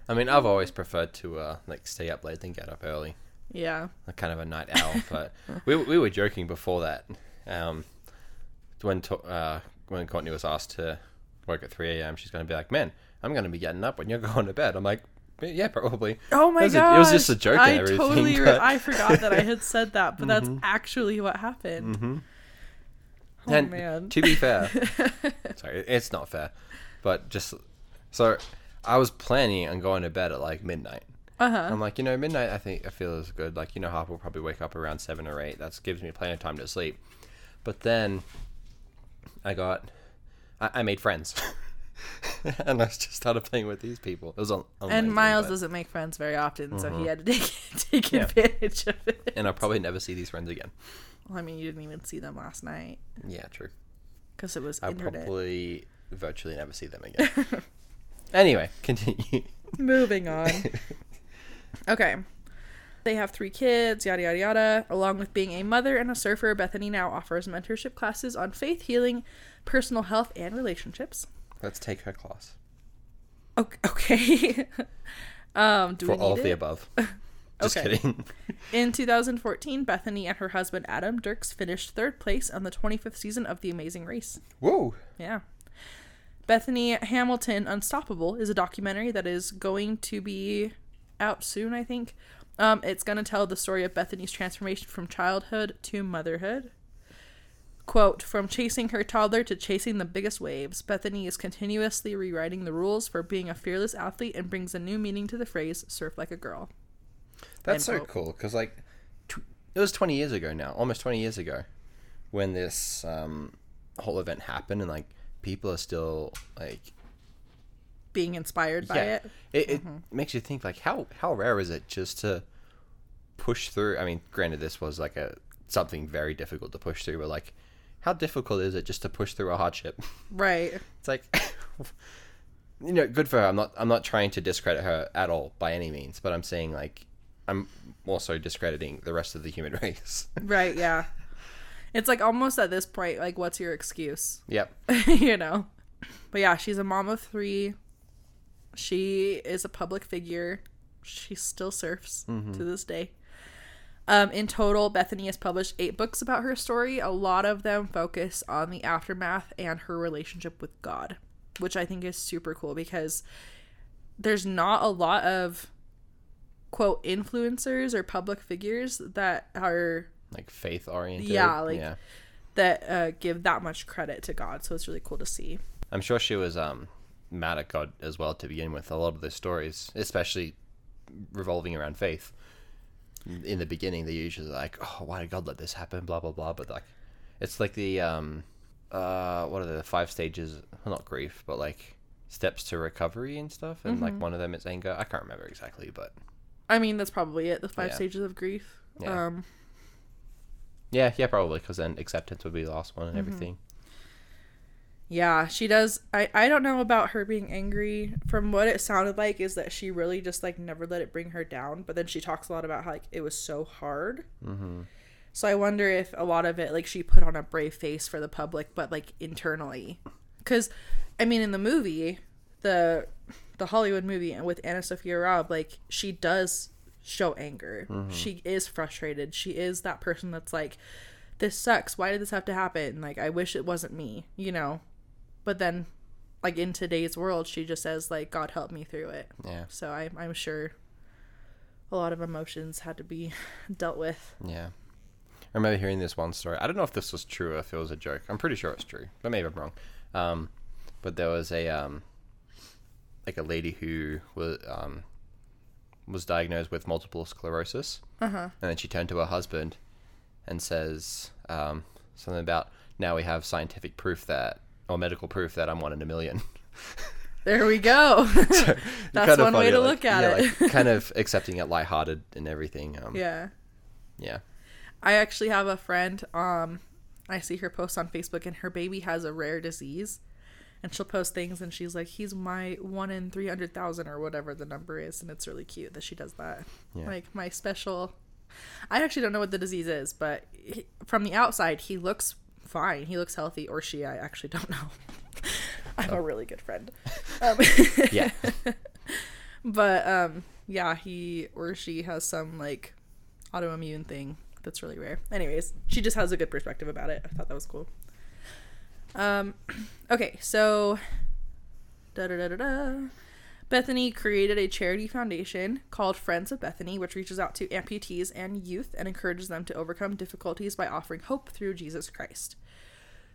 I mean, I've always preferred to uh, like stay up late than get up early. Yeah. Like kind of a night owl, but we we were joking before that. Um, when to- uh, when Kourtney was asked to work at three a.m., she's going to be like, man, I'm going to be getting up when you're going to bed. I'm like, yeah, probably. Oh my god! It was just a joke and I everything. Totally but... re- I forgot that I had said that, but mm-hmm. that's actually what happened. Mm-hmm. Oh and man. To be fair, sorry, it's not fair, but just, so I was planning on going to bed at like midnight. Uh-huh. I'm like, you know, midnight I think I feel is good. Like, you know, Harper will probably wake up around seven or eight. That gives me plenty of time to sleep. But then I got, I, I made friends. And I just started playing with these people. It was a, a and Myles but... doesn't make friends very often, mm-hmm. so he had to take, take yeah. advantage of it. And I'll probably never see these friends again. Well, I mean, you didn't even see them last night. Yeah, true. Because it was I'll internet. I'll probably virtually never see them again. Anyway, continue. Moving on. Okay. They have three kids, yada, yada, yada. Along with being a mother and a surfer, Bethany now offers mentorship classes on faith, healing, personal health, and relationships. Let's take her class. Okay. um, do For we need all of it? The above. Just okay. kidding. In two thousand fourteen, Bethany and her husband Adam Dirks finished third place on the twenty-fifth season of The Amazing Race. Whoa. Yeah. Bethany Hamilton Unstoppable is a documentary that is going to be out soon, I think. Um, it's going to tell the story of Bethany's transformation from childhood to motherhood. Quote, from chasing her toddler to chasing the biggest waves, Bethany is continuously rewriting the rules for being a fearless athlete and brings a new meaning to the phrase, surf like a girl. That's end so quote. Cool, because, like, tw- it was twenty years ago now, almost twenty years ago, when this um, whole event happened, and, like, people are still, like... being inspired by yeah, it. It, it mm-hmm. makes you think, like, how, how rare is it just to push through? I mean, granted, this was, like, a something very difficult to push through, but, like... how difficult is it just to push through a hardship? Right. It's like, you know, good for her. I'm not I'm not trying to discredit her at all by any means, but I'm saying, like, I'm also discrediting the rest of the human race. Right, yeah. It's like almost at this point, like, what's your excuse? Yep. You know? But yeah, she's a mom of three. She is a public figure. She still surfs mm-hmm. to this day. Um, in total, Bethany has published eight books about her story. A lot of them focus on the aftermath and her relationship with God, which I think is super cool because there's not a lot of, quote, influencers or public figures that are... like faith-oriented? Yeah, like yeah. that uh, give that much credit to God. So it's really cool to see. I'm sure she was um, mad at God as well to begin with. A lot of the stories, especially revolving around faith. In the beginning, they're usually like, oh, why did God let this happen, blah, blah, blah. But, like, it's like the, um, uh, what are the five stages? Well, not grief, but, like, steps to recovery and stuff. And, mm-hmm. like, one of them is anger. I can't remember exactly, but. I mean, that's probably it, the five yeah. stages of grief. Yeah, um, yeah, yeah, probably, because then acceptance would be the last one and mm-hmm. everything. Yeah, she does. I, I don't know about her being angry. From what it sounded like is that she really just, like, never let it bring her down. But then she talks a lot about how, like, it was so hard. Mm-hmm. So I wonder if a lot of it, like, she put on a brave face for the public, but, like, internally. Because, I mean, in the movie, the the Hollywood movie with Anna Sophia Robb, like, she does show anger. Mm-hmm. She is frustrated. She is that person that's like, this sucks. Why did this have to happen? Like, I wish it wasn't me, you know? But then, like, in today's world, she just says, like, God help me through it. Yeah. So I, I'm sure a lot of emotions had to be dealt with. Yeah. I remember hearing this one story. I don't know if this was true or if it was a joke. I'm pretty sure it's true, but maybe I'm wrong. Um, but there was a um, like a lady who was um, was diagnosed with multiple sclerosis, uh-huh. and then she turned to her husband and says um, something about, now we have scientific proof that, or medical proof that I'm one in a million. There we go. So, that's one way to like, look at yeah, it. Like, kind of accepting it lighthearted and everything. Um, yeah. Yeah. I actually have a friend. Um, I see her post on Facebook, and her baby has a rare disease. And she'll post things, and she's like, he's my one in three hundred thousand or whatever the number is. And it's really cute that she does that. Yeah. Like, my special. I actually don't know what the disease is, but he, from the outside, he looks fine. He looks healthy, or she. I actually don't know. I'm oh. a really good friend. Um, yeah. But, um, yeah, he or she has some, like, autoimmune thing that's really rare. Anyways, she just has a good perspective about it. I thought that was cool. Um, okay, so da da da da da. Bethany created a charity foundation called Friends of Bethany, which reaches out to amputees and youth and encourages them to overcome difficulties by offering hope through Jesus Christ.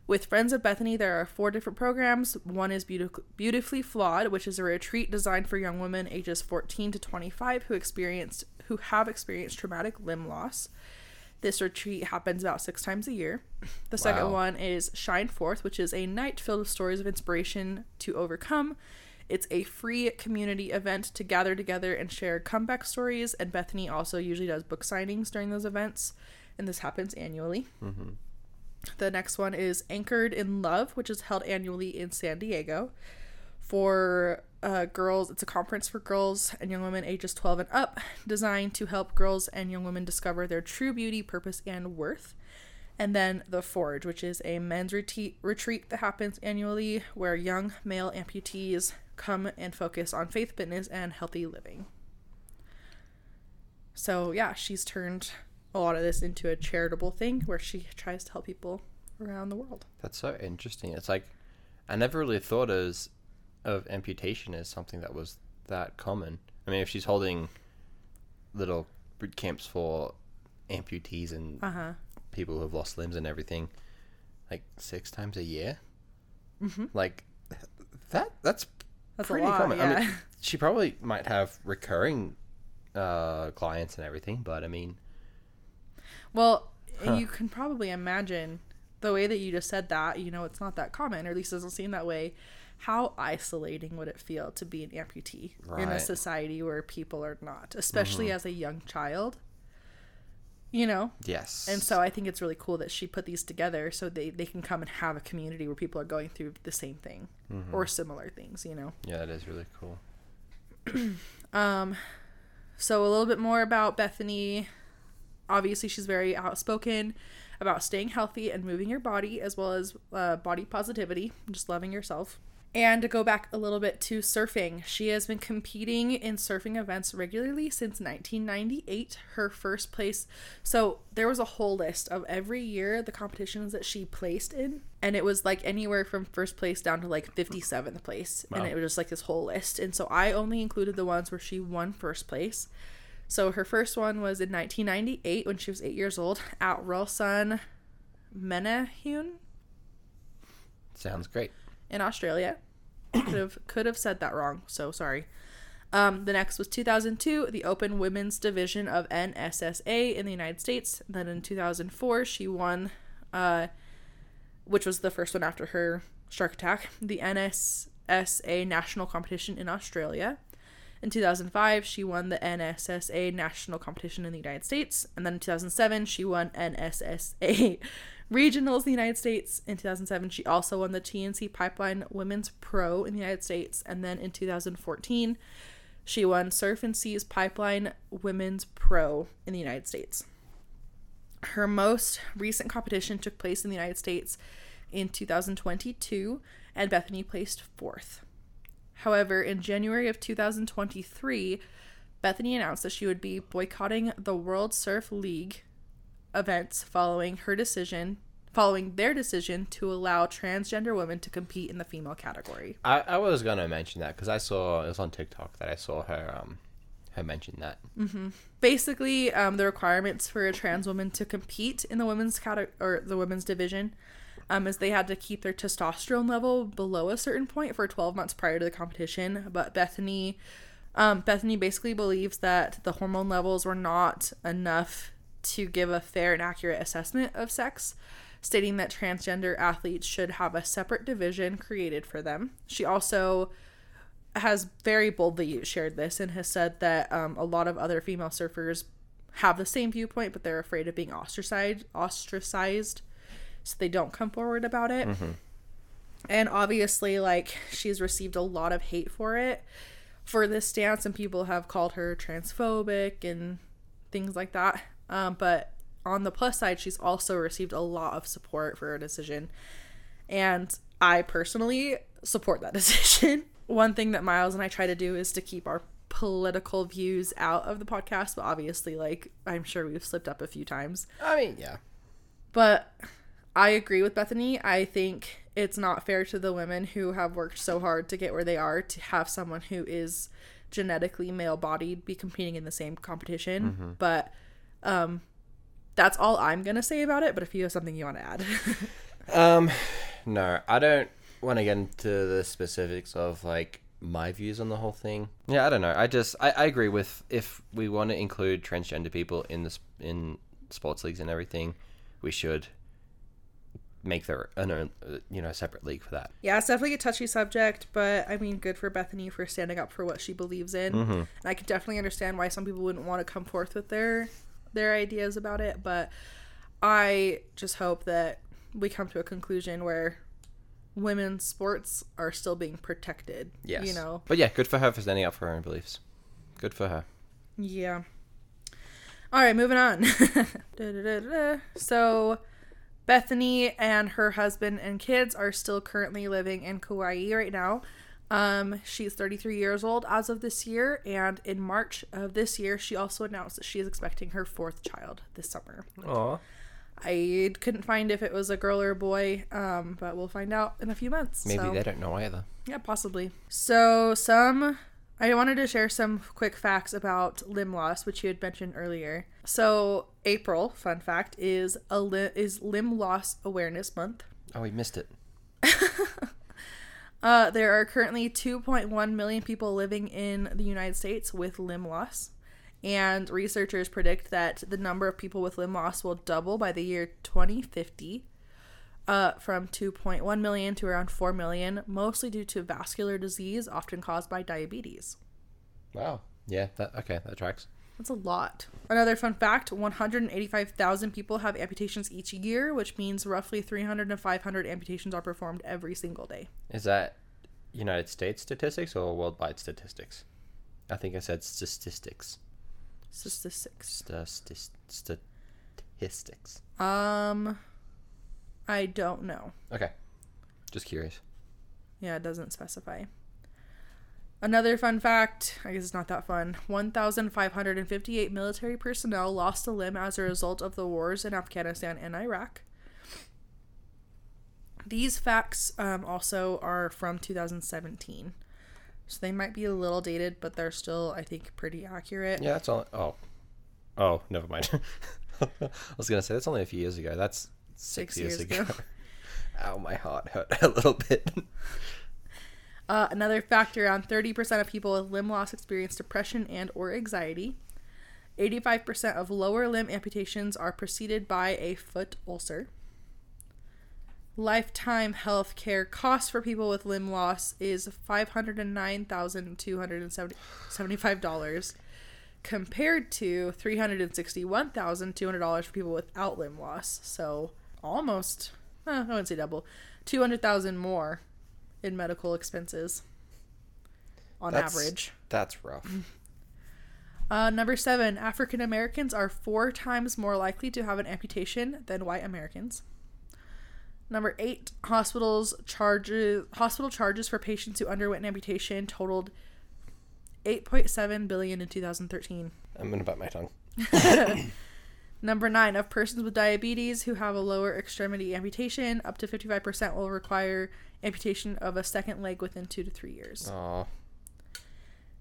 With Friends of Bethany, there are four different programs. One is Beautif- Beautifully Flawed, which is a retreat designed for young women ages fourteen to twenty-five who experienced who have experienced traumatic limb loss. This retreat happens about six times a year. The wow. second one is Shine Forth, which is a night filled with stories of inspiration to overcome. It's a free community event to gather together and share comeback stories, and Bethany also usually does book signings during those events, and this happens annually. Mm-hmm. The next one is Anchored in Love, which is held annually in San Diego for uh, girls. It's a conference for girls and young women ages twelve and up, designed to help girls and young women discover their true beauty, purpose, and worth. And then The Forge, which is a men's reti- retreat that happens annually where young male amputees come and focus on faith, fitness, and healthy living. So, yeah, she's turned a lot of this into a charitable thing where she tries to help people around the world. That's so interesting. It's like, I never really thought as of amputation as something that was that common. I mean, if she's holding little boot camps for amputees and uh-huh. people who have lost limbs and everything, like six times a year, mm-hmm. like that that's, that's pretty a lot, common. Yeah. I mean, she probably might have recurring uh, clients and everything, but I mean, well, huh. you can probably imagine the way that you just said that, you know, it's not that common, or at least it doesn't seem that way. How isolating would it feel to be an amputee right. in a society where people are not, especially mm-hmm. as a young child, you know? Yes. And so I think it's really cool that she put these together so they, they can come and have a community where people are going through the same thing mm-hmm. or similar things, you know? Yeah, that is really cool. um, So a little bit more about Bethany. Obviously, she's very outspoken about staying healthy and moving your body, as well as uh, body positivity, just loving yourself. And to go back a little bit to surfing, she has been competing in surfing events regularly since nineteen ninety-eight, her first place. So there was a whole list of every year the competitions that she placed in, and it was like anywhere from first place down to like fifty-seventh place. Wow. And it was just like this whole list. And so I only included the ones where she won first place. So her first one was in nineteen ninety-eight when she was eight years old at Ralston Menahune. Sounds great. In Australia. could have could have said that wrong, so sorry. Um, the next was two thousand two, the Open Women's Division of N S S A in the United States. Then in two thousand four, she won, uh, which was the first one after her shark attack, the N S S A National Competition in Australia. In two thousand five, she won the N S S A National Competition in the United States. And then in two thousand seven, she won N S S A Regionals in the United States. In two thousand seven, she also won the T N C Pipeline Women's Pro in the United States. And then in two thousand fourteen, she won Surf and Seas Pipeline Women's Pro in the United States. Her most recent competition took place in the United States in two thousand twenty-two, and Bethany placed fourth. However, in January of two thousand twenty-three, Bethany announced that she would be boycotting the World Surf League events following her decision, following their decision to allow transgender women to compete in the female category. I, I was going to mention that because I saw, it was on TikTok that I saw her um, I mentioned that. Mm-hmm. Basically, um, the requirements for a trans woman to compete in the women's category or the women's division um, is they had to keep their testosterone level below a certain point for twelve months prior to the competition. But Bethany, um, Bethany basically believes that the hormone levels were not enough to give a fair and accurate assessment of sex, stating that transgender athletes should have a separate division created for them. She also has very boldly shared this and has said that um, a lot of other female surfers have the same viewpoint, but they're afraid of being ostracized, ostracized, so they don't come forward about it. Mm-hmm. And obviously, like, she's received a lot of hate for it, for this stance, and people have called her transphobic and things like that. Um, but on the plus side, she's also received a lot of support for her decision. And I personally support that decision. One thing that Myles and I try to do is to keep our political views out of the podcast. But obviously, like, I'm sure we've slipped up a few times. I mean, yeah. But I agree with Bethany. I think it's not fair to the women who have worked so hard to get where they are to have someone who is genetically male-bodied be competing in the same competition. Mm-hmm. But Um, that's all I'm going to say about it, but if you have something you want to add. um, no, I don't want to get into the specifics of, like, my views on the whole thing. Yeah, I don't know. I just, I, I agree with, if we want to include transgender people in the, in sports leagues and everything, we should make their, you know, separate league for that. Yeah, it's definitely a touchy subject, but I mean, good for Bethany for standing up for what she believes in. Mm-hmm. And I could definitely understand why some people wouldn't want to come forth with their their ideas about it, but I just hope that we come to a conclusion where women's sports are still being protected. Yes. You know? But yeah, good for her for standing up for her own beliefs. Good for her. Yeah. All right, moving on. da, da, da, da. So Bethany and her husband and kids are still currently living in Kauai right now. Um, she's thirty-three years old as of this year, and in March of this year, she also announced that she is expecting her fourth child this summer. Aww. I couldn't find if it was a girl or a boy, um, but we'll find out in a few months. Maybe so. They don't know either. Yeah, possibly. So some, I wanted to share some quick facts about limb loss, which you had mentioned earlier. So April, fun fact, is a li- is Limb Loss Awareness Month. Oh, we missed it. Uh, there are currently two point one million people living in the United States with limb loss, and researchers predict that the number of people with limb loss will double by the year twenty fifty, uh, from two point one million to around four million, mostly due to vascular disease, often caused by diabetes. Wow. Yeah. That, okay. That tracks. That's a lot. Another fun fact, one hundred eighty-five thousand people have amputations each year, which means roughly three hundred to five hundred amputations are performed every single day. Is that United States statistics or worldwide statistics? I think I said statistics. Statistics. Statistics. Um, I don't know. Okay. Just curious. Yeah, it doesn't specify. Another fun fact, I guess it's not that fun, one thousand five hundred fifty-eight military personnel lost a limb as a result of the wars in Afghanistan and Iraq. These facts um, also are from two thousand seventeen, so they might be a little dated, but they're still, I think, pretty accurate. Yeah, that's all. Oh, oh, never mind. I was going to say, that's only a few years ago. That's six, six years, years ago. ago. Ow, my heart hurt a little bit. Uh, another factor, around thirty percent of people with limb loss experience depression and or anxiety. eighty-five percent of lower limb amputations are preceded by a foot ulcer. Lifetime health care cost for people with limb loss is five hundred nine thousand two hundred seventy-five dollars compared to three hundred sixty-one thousand two hundred dollars for people without limb loss. So almost, uh, I wouldn't say double, two hundred thousand dollars more in medical expenses on that's, average. That's rough. Uh, number seven, African Americans are four times more likely to have an amputation than white Americans. Number eight, hospitals charges hospital charges for patients who underwent an amputation totaled eight point seven billion dollars in two thousand thirteen. I'm going to bite my tongue. Number nine, of persons with diabetes who have a lower extremity amputation, up to fifty-five percent will require amputation of a second leg within two to three years. Aww.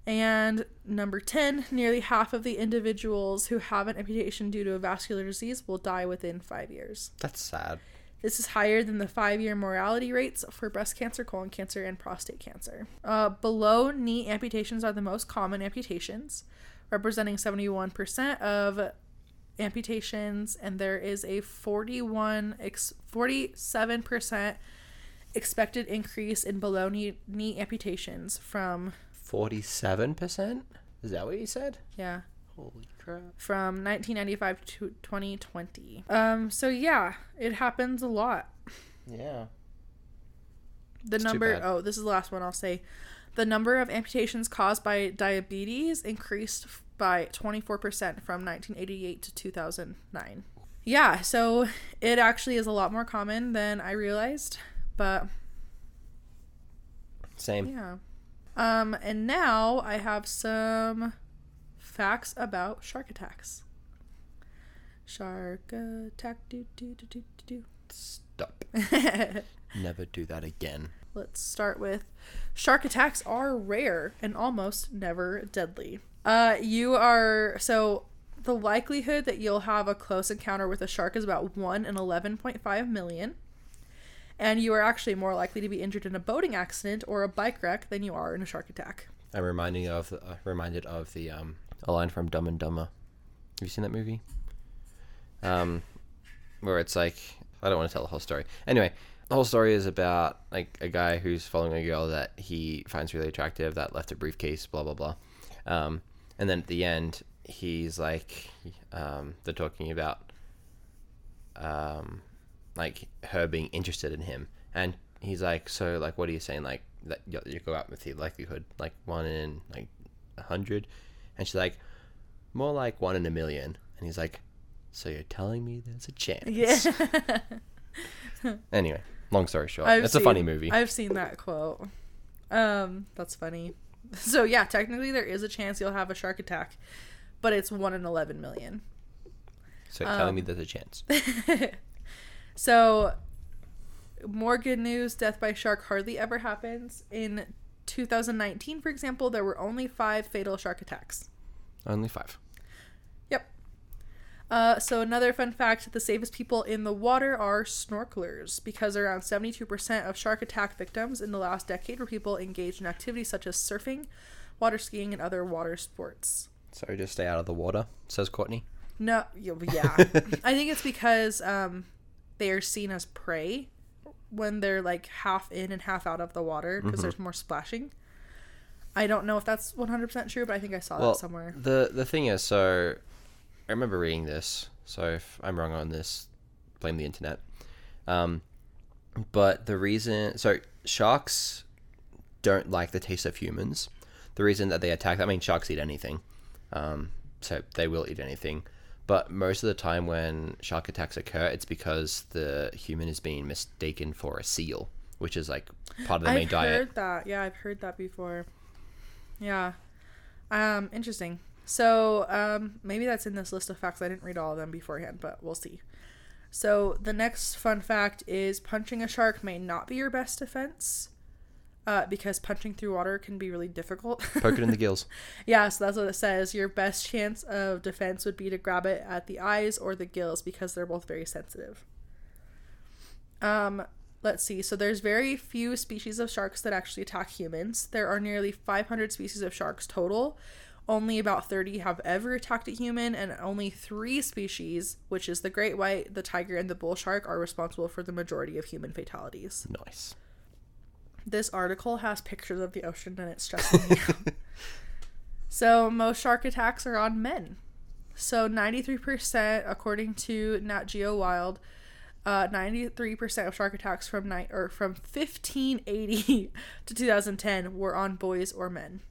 And number ten, nearly half of the individuals who have an amputation due to a vascular disease will die within five years. That's sad. This is higher than the five-year mortality rates for breast cancer, colon cancer, and prostate cancer. Uh, below knee amputations are the most common amputations, representing seventy-one percent of amputations, and there is a forty-one, forty-seven percent expected increase in below knee, knee amputations from... forty-seven percent? Is that what you said? Yeah. Holy crap. From nineteen ninety-five to twenty twenty. Um, so yeah, it happens a lot. Yeah. The it's number, oh, this is the last one I'll say. The number of amputations caused by diabetes increased by twenty-four percent from nineteen eighty-eight to two thousand nine. Yeah, so it actually is a lot more common than I realized, but... Same. Yeah. Um, and now I have some facts about shark attacks. Shark attack, do, do, do, do, do. Stop. Never do that again. Let's start with shark attacks are rare and almost never deadly. Uh, you are, so the likelihood that you'll have a close encounter with a shark is about one in eleven point five million. And you are actually more likely to be injured in a boating accident or a bike wreck than you are in a shark attack. I'm reminding of, uh, reminded of the um, a line from Dumb and Dumber. Have you seen that movie? Um, where it's like, I don't want to tell the whole story. Anyway, the whole story is about like a guy who's following a girl that he finds really attractive that left a briefcase, blah, blah, blah. Um, and then at the end, he's like, um, they're talking about... Um, like her being interested in him, and he's like, so like what are you saying, like that you go out with the likelihood like one in like a hundred? And she's like, more like one in a million. And he's like, so you're telling me there's a chance? Yeah. Anyway, long story short, I've it's seen, a funny movie. I've seen that quote. Um that's funny. So yeah, technically there is a chance you'll have a shark attack, but it's one in eleven million. So you're um, telling me there's a chance. So, more good news, death by shark hardly ever happens. In two thousand nineteen, for example, there were only five fatal shark attacks. Only five. Yep. Uh, so, another fun fact, the safest people in the water are snorkelers, because around seventy-two percent of shark attack victims in the last decade were people engaged in activities such as surfing, water skiing, and other water sports. So, just stay out of the water, says Kourtney. No, yeah. I think it's because... Um, they are seen as prey when they're like half in and half out of the water because mm-hmm. there's more splashing. I don't know if that's one hundred percent true, but I think I saw well, that somewhere. The the thing is, so I remember reading this. So if I'm wrong on this, blame the internet. Um, but the reason, so sharks don't like the taste of humans. The reason that they attack, I mean, sharks eat anything. Um, so they will eat anything. But most of the time when shark attacks occur, it's because the human is being mistaken for a seal, which is like part of the main I've diet. I've heard that. Yeah, I've heard that before. Yeah. Um, interesting. So um, maybe that's in this list of facts. I didn't read all of them beforehand, but we'll see. So the next fun fact is punching a shark may not be your best defense uh, because punching through water can be really difficult. Poke it in the gills. Yeah, so that's what it says. Your best chance of defense would be to grab it at the eyes or the gills because they're both very sensitive. Um, let's see. So there's very few species of sharks that actually attack humans. There are nearly five hundred species of sharks total. Only about thirty have ever attacked a human, and only three species, which is the great white, the tiger, and the bull shark, are responsible for the majority of human fatalities. Nice. This article has pictures of the ocean and it's stressing me out. So most shark attacks are on men. So ninety-three percent, according to Nat Geo Wild, uh, ninety-three percent of shark attacks from ni- or from fifteen eighty to two thousand ten were on boys or men.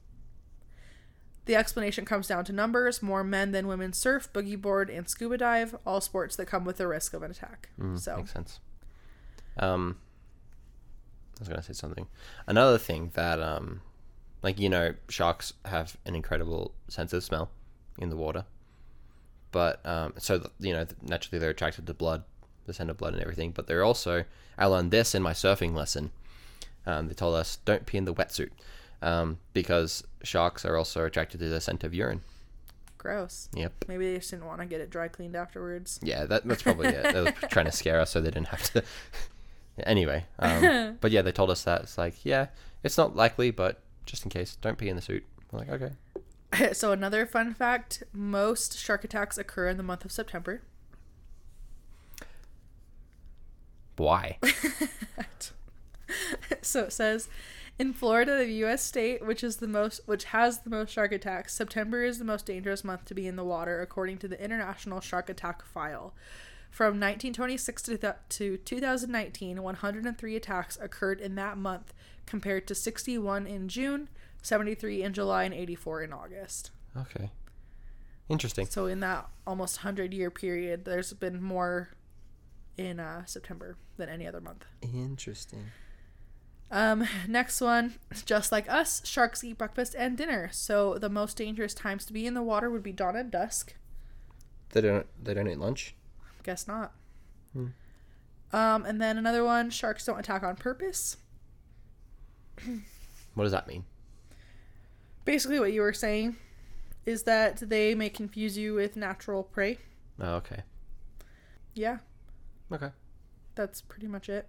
The explanation comes down to numbers. More men than women surf, boogie board, and scuba dive, all sports that come with the risk of an attack. Mm, so makes sense. Um... I was going to say something. Another thing that, um, like, you know, sharks have an incredible sense of smell in the water. But, um, so, th- you know, th- naturally they're attracted to blood, the scent of blood and everything. But they're also, I learned this in my surfing lesson. Um, they told us, don't pee in the wetsuit. um, because sharks are also attracted to the scent of urine. Gross. Yep. Maybe they just didn't want to get it dry cleaned afterwards. Yeah, that, that's probably it. They were trying to scare us so they didn't have to. Anyway, um, but yeah, they told us that. It's like, yeah, it's not likely, but just in case, don't pee in the suit. We're like, okay. So another fun fact, most shark attacks occur in the month of September. Why? So it says, in Florida, the U S state, which is the most, which has the most shark attacks, September is the most dangerous month to be in the water, according to the International Shark Attack File. From nineteen twenty-six to, th- to two thousand nineteen, one hundred three attacks occurred in that month, compared to sixty-one in June, seventy-three in July, and eighty-four in August. Okay. Interesting. So in that almost one hundred year period, there's been more in uh, September than any other month. Interesting. Um, next one, just like us, sharks eat breakfast and dinner. So the most dangerous times to be in the water would be dawn and dusk. They don't, they don't eat lunch? Guess not. Hmm. Um, and then another one, sharks don't attack on purpose. What does that mean? Basically what you were saying is that they may confuse you with natural prey. Oh, okay. Yeah. Okay. That's pretty much it.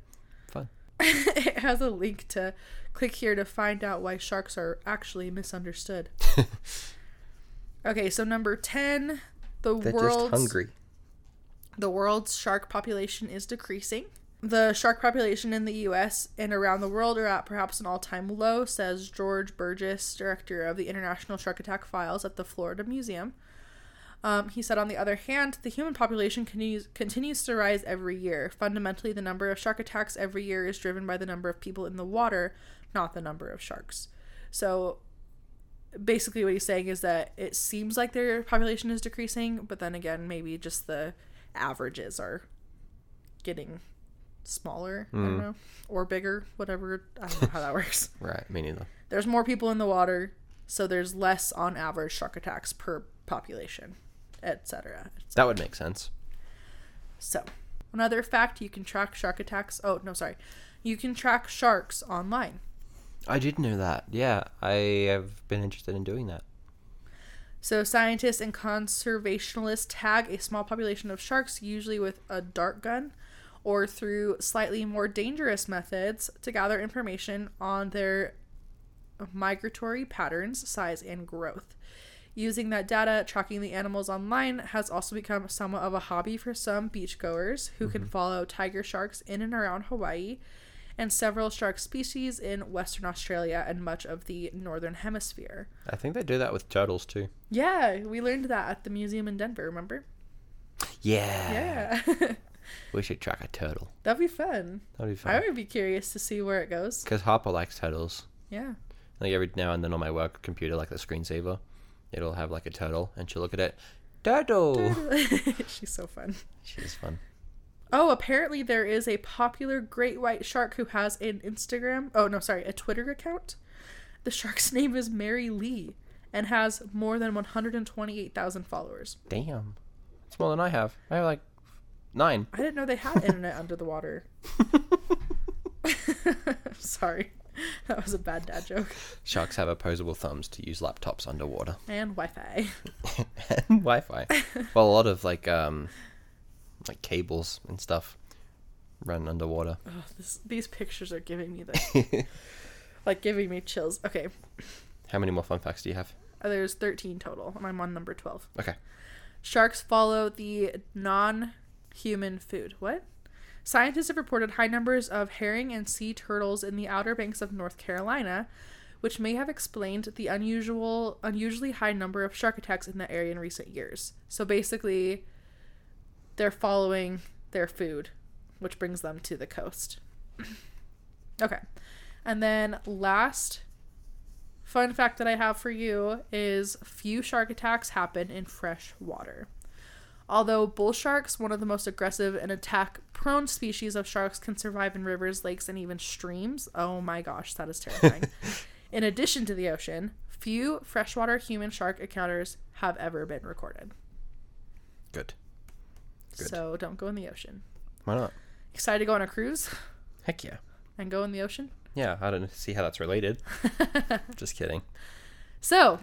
Fun. It has a link to click here to find out why sharks are actually misunderstood. Okay, so number ten, the They're world's... just hungry. The world's shark population is decreasing. The shark population in the U S and around the world are at perhaps an all-time low, says George Burgess, director of the International Shark Attack Files at the Florida Museum. Um, he said, on the other hand, the human population continues, continues to rise every year. Fundamentally, the number of shark attacks every year is driven by the number of people in the water, not the number of sharks. So basically what he's saying is that it seems like their population is decreasing, but then again, maybe just the averages are getting... smaller, mm. I don't know, or bigger, whatever. I don't know how that works. Right, me neither. There's more people in the water, so there's less on average shark attacks per population, et cetera. That would make sense. So, another fact, you can track shark attacks. Oh, no, sorry. You can track sharks online. I did know that. Yeah, I have been interested in doing that. So, scientists and conservationists tag a small population of sharks, usually with a dart gun, or through slightly more dangerous methods to gather information on their migratory patterns, size, and growth. Using that data, tracking the animals online has also become somewhat of a hobby for some beachgoers who mm-hmm. can follow tiger sharks in and around Hawaii and several shark species in Western Australia and much of the Northern Hemisphere. I think they do that with turtles too. Yeah, we learned that at the museum in Denver, remember? Yeah. Yeah. We should track a turtle. That'd be fun. That'd be fun. I would be curious to see where it goes. Because Harper likes turtles. Yeah. Like every now and then on my work computer, like the screensaver, it'll have like a turtle, and she'll look at it. Turtle! Turtle. She's so fun. She's fun. Oh, apparently there is a popular great white shark who has an Instagram, oh no, sorry, a Twitter account. The shark's name is Mary Lee and has more than one hundred twenty-eight thousand followers. Damn. That's more than I have. I have like Nine. I didn't know they had internet under the water. Sorry. That was a bad dad joke. Sharks have opposable thumbs to use laptops underwater. And Wi-Fi. And Wi-Fi. Well, a lot of like um, like cables and stuff run underwater. Oh, this, these pictures are giving me the... like giving me chills. Okay. How many more fun facts do you have? Oh, there's thirteen total. And I'm on number twelve. Okay. Sharks follow the non... human food. What? Scientists have reported high numbers of herring and sea turtles in the Outer Banks of North Carolina, which may have explained the unusual, unusually high number of shark attacks in that area in recent years. So basically, they're following their food, which brings them to the coast. Okay. And then last fun fact that I have for you is few shark attacks happen in fresh water. Although bull sharks, one of the most aggressive and attack-prone species of sharks, can survive in rivers, lakes, and even streams. Oh my gosh, that is terrifying. In addition to the ocean, few freshwater human shark encounters have ever been recorded. Good. Good. So don't go in the ocean. Why not? Excited to go on a cruise? Heck yeah. And go in the ocean? Yeah, I don't see how that's related. Just kidding. So,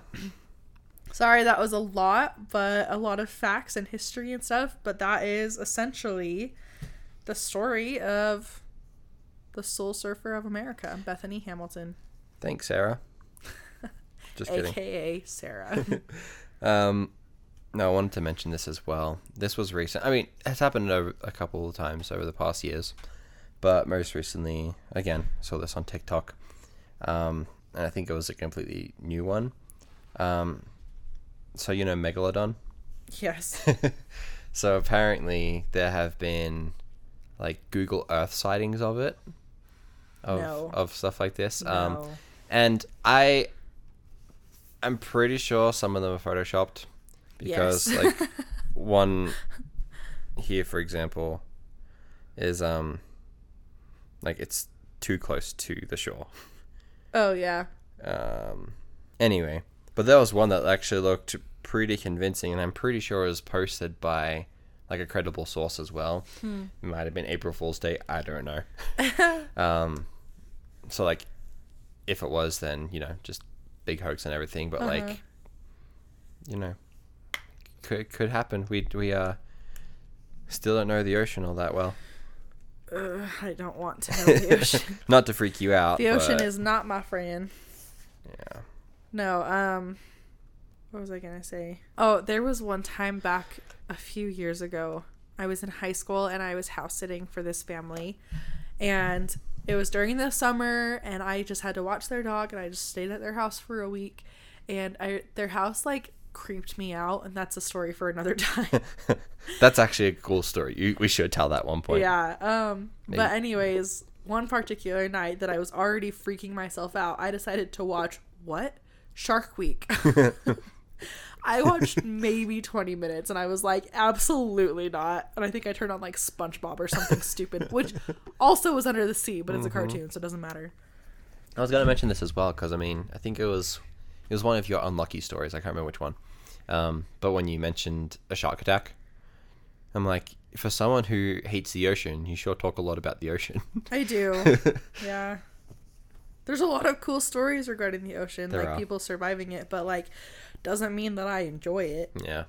sorry that was a lot, but a lot of facts and history and stuff, but that is essentially the story of the Soul Surfer of America, Bethany Hamilton. Thanks, Sarah. Just kidding. A K A Sarah. um, no, I wanted to mention this as well. This was recent. I mean, it's happened over a couple of times over the past years, but most recently, again, I saw this on TikTok, um, and I think it was a completely new one. Um, so, you know, Megalodon? Yes. So apparently there have been, like, Google Earth sightings of it, of no. of stuff like this. No. Um, and I... I'm pretty sure some of them are photoshopped because, yes. like, one here, for example, is, um, like, it's too close to the shore. Oh, yeah. Um, anyway, but there was one that actually looked pretty convincing, and I'm pretty sure it was posted by, like, a credible source as well. Hmm. It might have been April Fool's Day. I don't know. um, so, like, if it was, then, you know, just... big hoax and everything, but uh-huh. like, you know, could could happen. We we uh still don't know the ocean all that well. Uh, I don't want to know the ocean. Not to freak you out. The ocean but... is not my friend. Yeah. No. Um. What was I gonna say? Oh, there was one time back a few years ago. I was in high school and I was house sitting for this family, and. It was during the summer, and I just had to watch their dog, and I just stayed at their house for a week, and I their house, like, creeped me out, and that's a story for another time. That's actually a cool story. You, we should tell that one point. Yeah, um, Maybe. But anyways, one particular night that I was already freaking myself out, I decided to watch, what? Shark Week. I watched maybe twenty minutes and I was like, absolutely not. And I think I turned on like SpongeBob or something stupid, which also was under the sea, but it's mm-hmm. a cartoon, so it doesn't matter. I was going to mention this as well because, I mean, I think it was it was one of your unlucky stories. I can't remember which one. Um, but when you mentioned a shark attack, I'm like, for someone who hates the ocean, you sure talk a lot about the ocean. I do. Yeah. There's a lot of cool stories regarding the ocean, there like are. people surviving it, but like... doesn't mean that I enjoy it. Yeah.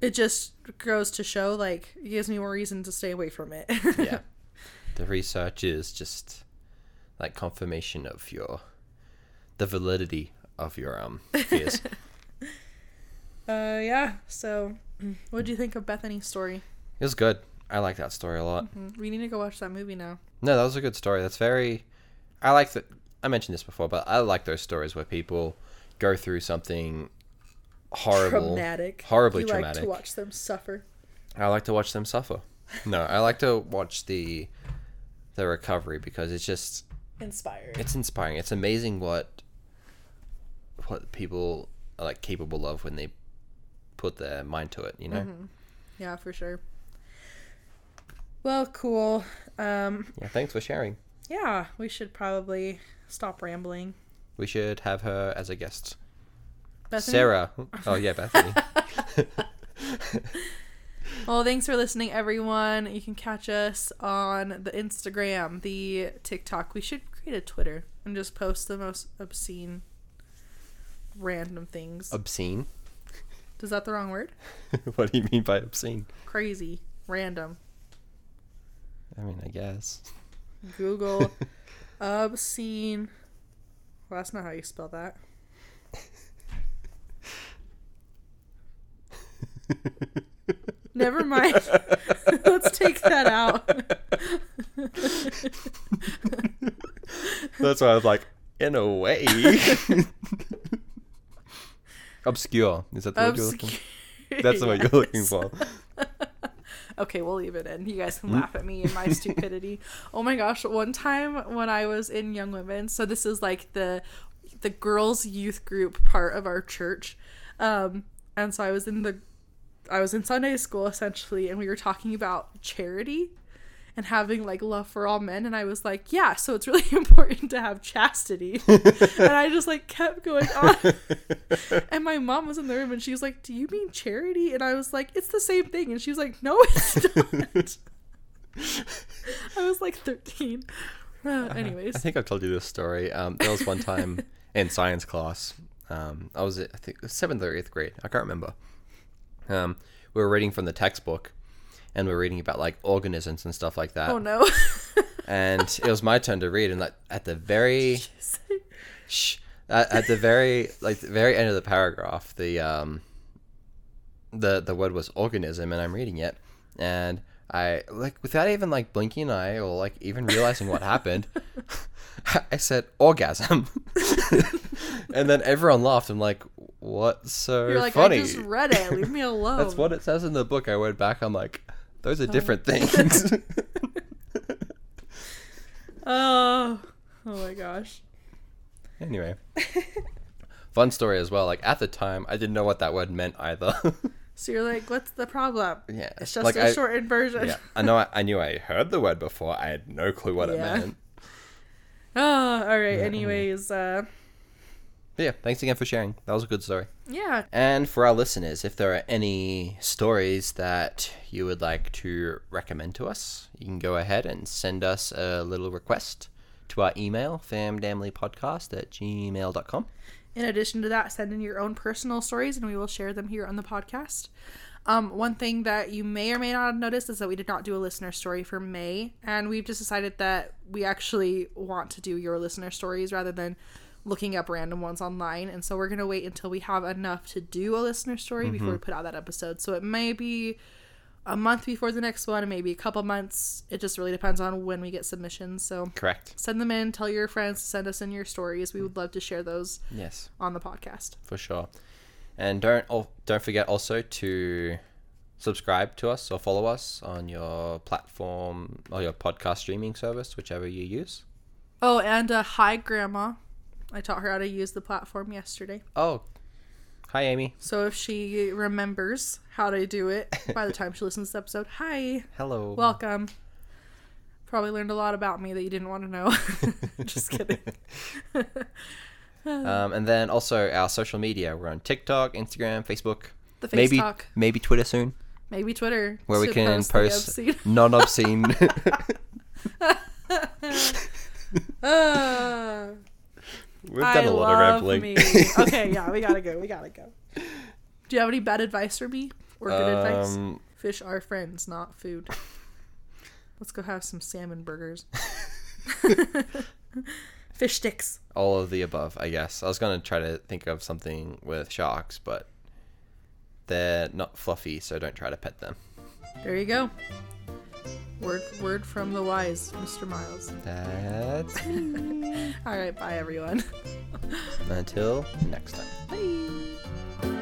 It just goes to show, like, it gives me more reason to stay away from it. Yeah. The research is just, like, confirmation of your, the validity of your um fears. uh, yeah. So, what do you think of Bethany's story? It was good. I like that story a lot. Mm-hmm. We need to go watch that movie now. No, that was a good story. That's very, I like that, I mentioned this before, but I like those stories where people go through something horrible, traumatic. horribly you traumatic. I like to watch them suffer. I like to watch them suffer. No, I like to watch the the recovery because it's just inspiring. It's inspiring. It's amazing what what people are like capable of when they put their mind to it. You know? Mm-hmm. Yeah, for sure. Well, cool. Um, yeah, thanks for sharing. Yeah, we should probably stop rambling. We should have her as a guest. Bethany? Sarah. Oh, yeah, Bethany. Well, thanks for listening, everyone. You can catch us on the Instagram, the TikTok. We should create a Twitter and just post the most obscene, random things. Obscene? Is that the wrong word? What do you mean by obscene? Crazy. Random. I mean, I guess. Google obscene. Well, that's not how you spell that. Never mind. Let's take that out. That's why I was like, in a way. Obscure. Is that the word you're looking for? That's the word you're looking for. Okay, we'll leave it in. You guys can mm. laugh at me and my stupidity. Oh my gosh, one time when I was in Young Women, so this is like the the girls' youth group part of our church. Um, and so I was in the I was in Sunday school, essentially, and we were talking about charity and having, like, love for all men, and I was like, yeah, so it's really important to have chastity. And I just, like, kept going on. And my mom was in the room, and she was like, do you mean charity? And I was like, it's the same thing. And she was like, no, it's not. I was, like, thirteen. Anyways. I think I've told you this story. Um, there was one time in science class. Um, I was, I think, seventh or eighth grade. I can't remember. Um, we were reading from the textbook, and we were reading about, like, organisms and stuff like that. Oh, no. And it was my turn to read, and, like, at the very... shh. At, at the very, like, the very end of the paragraph, the, um... the the word was organism, and I'm reading it, and I, like, without even, like, blinking an eye or, like, even realizing what happened, I said orgasm. And then everyone laughed. I'm like, what's so funny? You're like, funny? I just read it, leave me alone. That's what it says in the book. I went back, I'm like, those are oh. different things. oh oh my gosh. Anyway. Fun story as well. Like, at the time, I didn't know what that word meant either. So you're like, what's the problem? Yeah. It's just, like, a I, shortened version. Yeah. I know. I, I knew I heard the word before. I had no clue what yeah. it meant. Oh, all right. Yeah. Anyways. Uh... Yeah. Thanks again for sharing. That was a good story. Yeah. And for our listeners, if there are any stories that you would like to recommend to us, you can go ahead and send us a little request to our email, famdamlypodcast at gmail dot com. In addition to that, send in your own personal stories, and we will share them here on the podcast. Um, one thing that you may or may not have noticed is that we did not do a listener story for May, and we've just decided that we actually want to do your listener stories rather than looking up random ones online, and so we're going to wait until we have enough to do a listener story mm-hmm. before we put out that episode. So it may be a month before the next one, and maybe a couple months. It just really depends on when we get submissions. So correct. Send them in. Tell your friends to send us in your stories. We would love to share those. Yes. On the podcast for sure. And don't don't forget also to subscribe to us or follow us on your platform or your podcast streaming service, whichever you use. Oh, and uh, hi, Grandma. I taught her how to use the platform yesterday. Oh. Hi, Amy. So if she remembers how to do it by the time she listens to the episode, hi. Hello. Welcome. Probably learned a lot about me that you didn't want to know. Just kidding. um, and then also our social media. We're on TikTok, Instagram, Facebook. The Facebook. Maybe, maybe Twitter soon. Maybe Twitter. Where we can post, post obscene. non-obscene. uh. We've done I a lot love of rambling. Me. Okay, yeah, we gotta go. We gotta go. Do you have any bad advice for me? Or good um, advice? Fish are friends, not food. Let's go have some salmon burgers. Fish sticks. All of the above, I guess. I was gonna try to think of something with sharks, but they're not fluffy, so don't try to pet them. There you go. Word word from the wise, Mister Myles. That's me. All right, bye everyone. Until next time. Bye.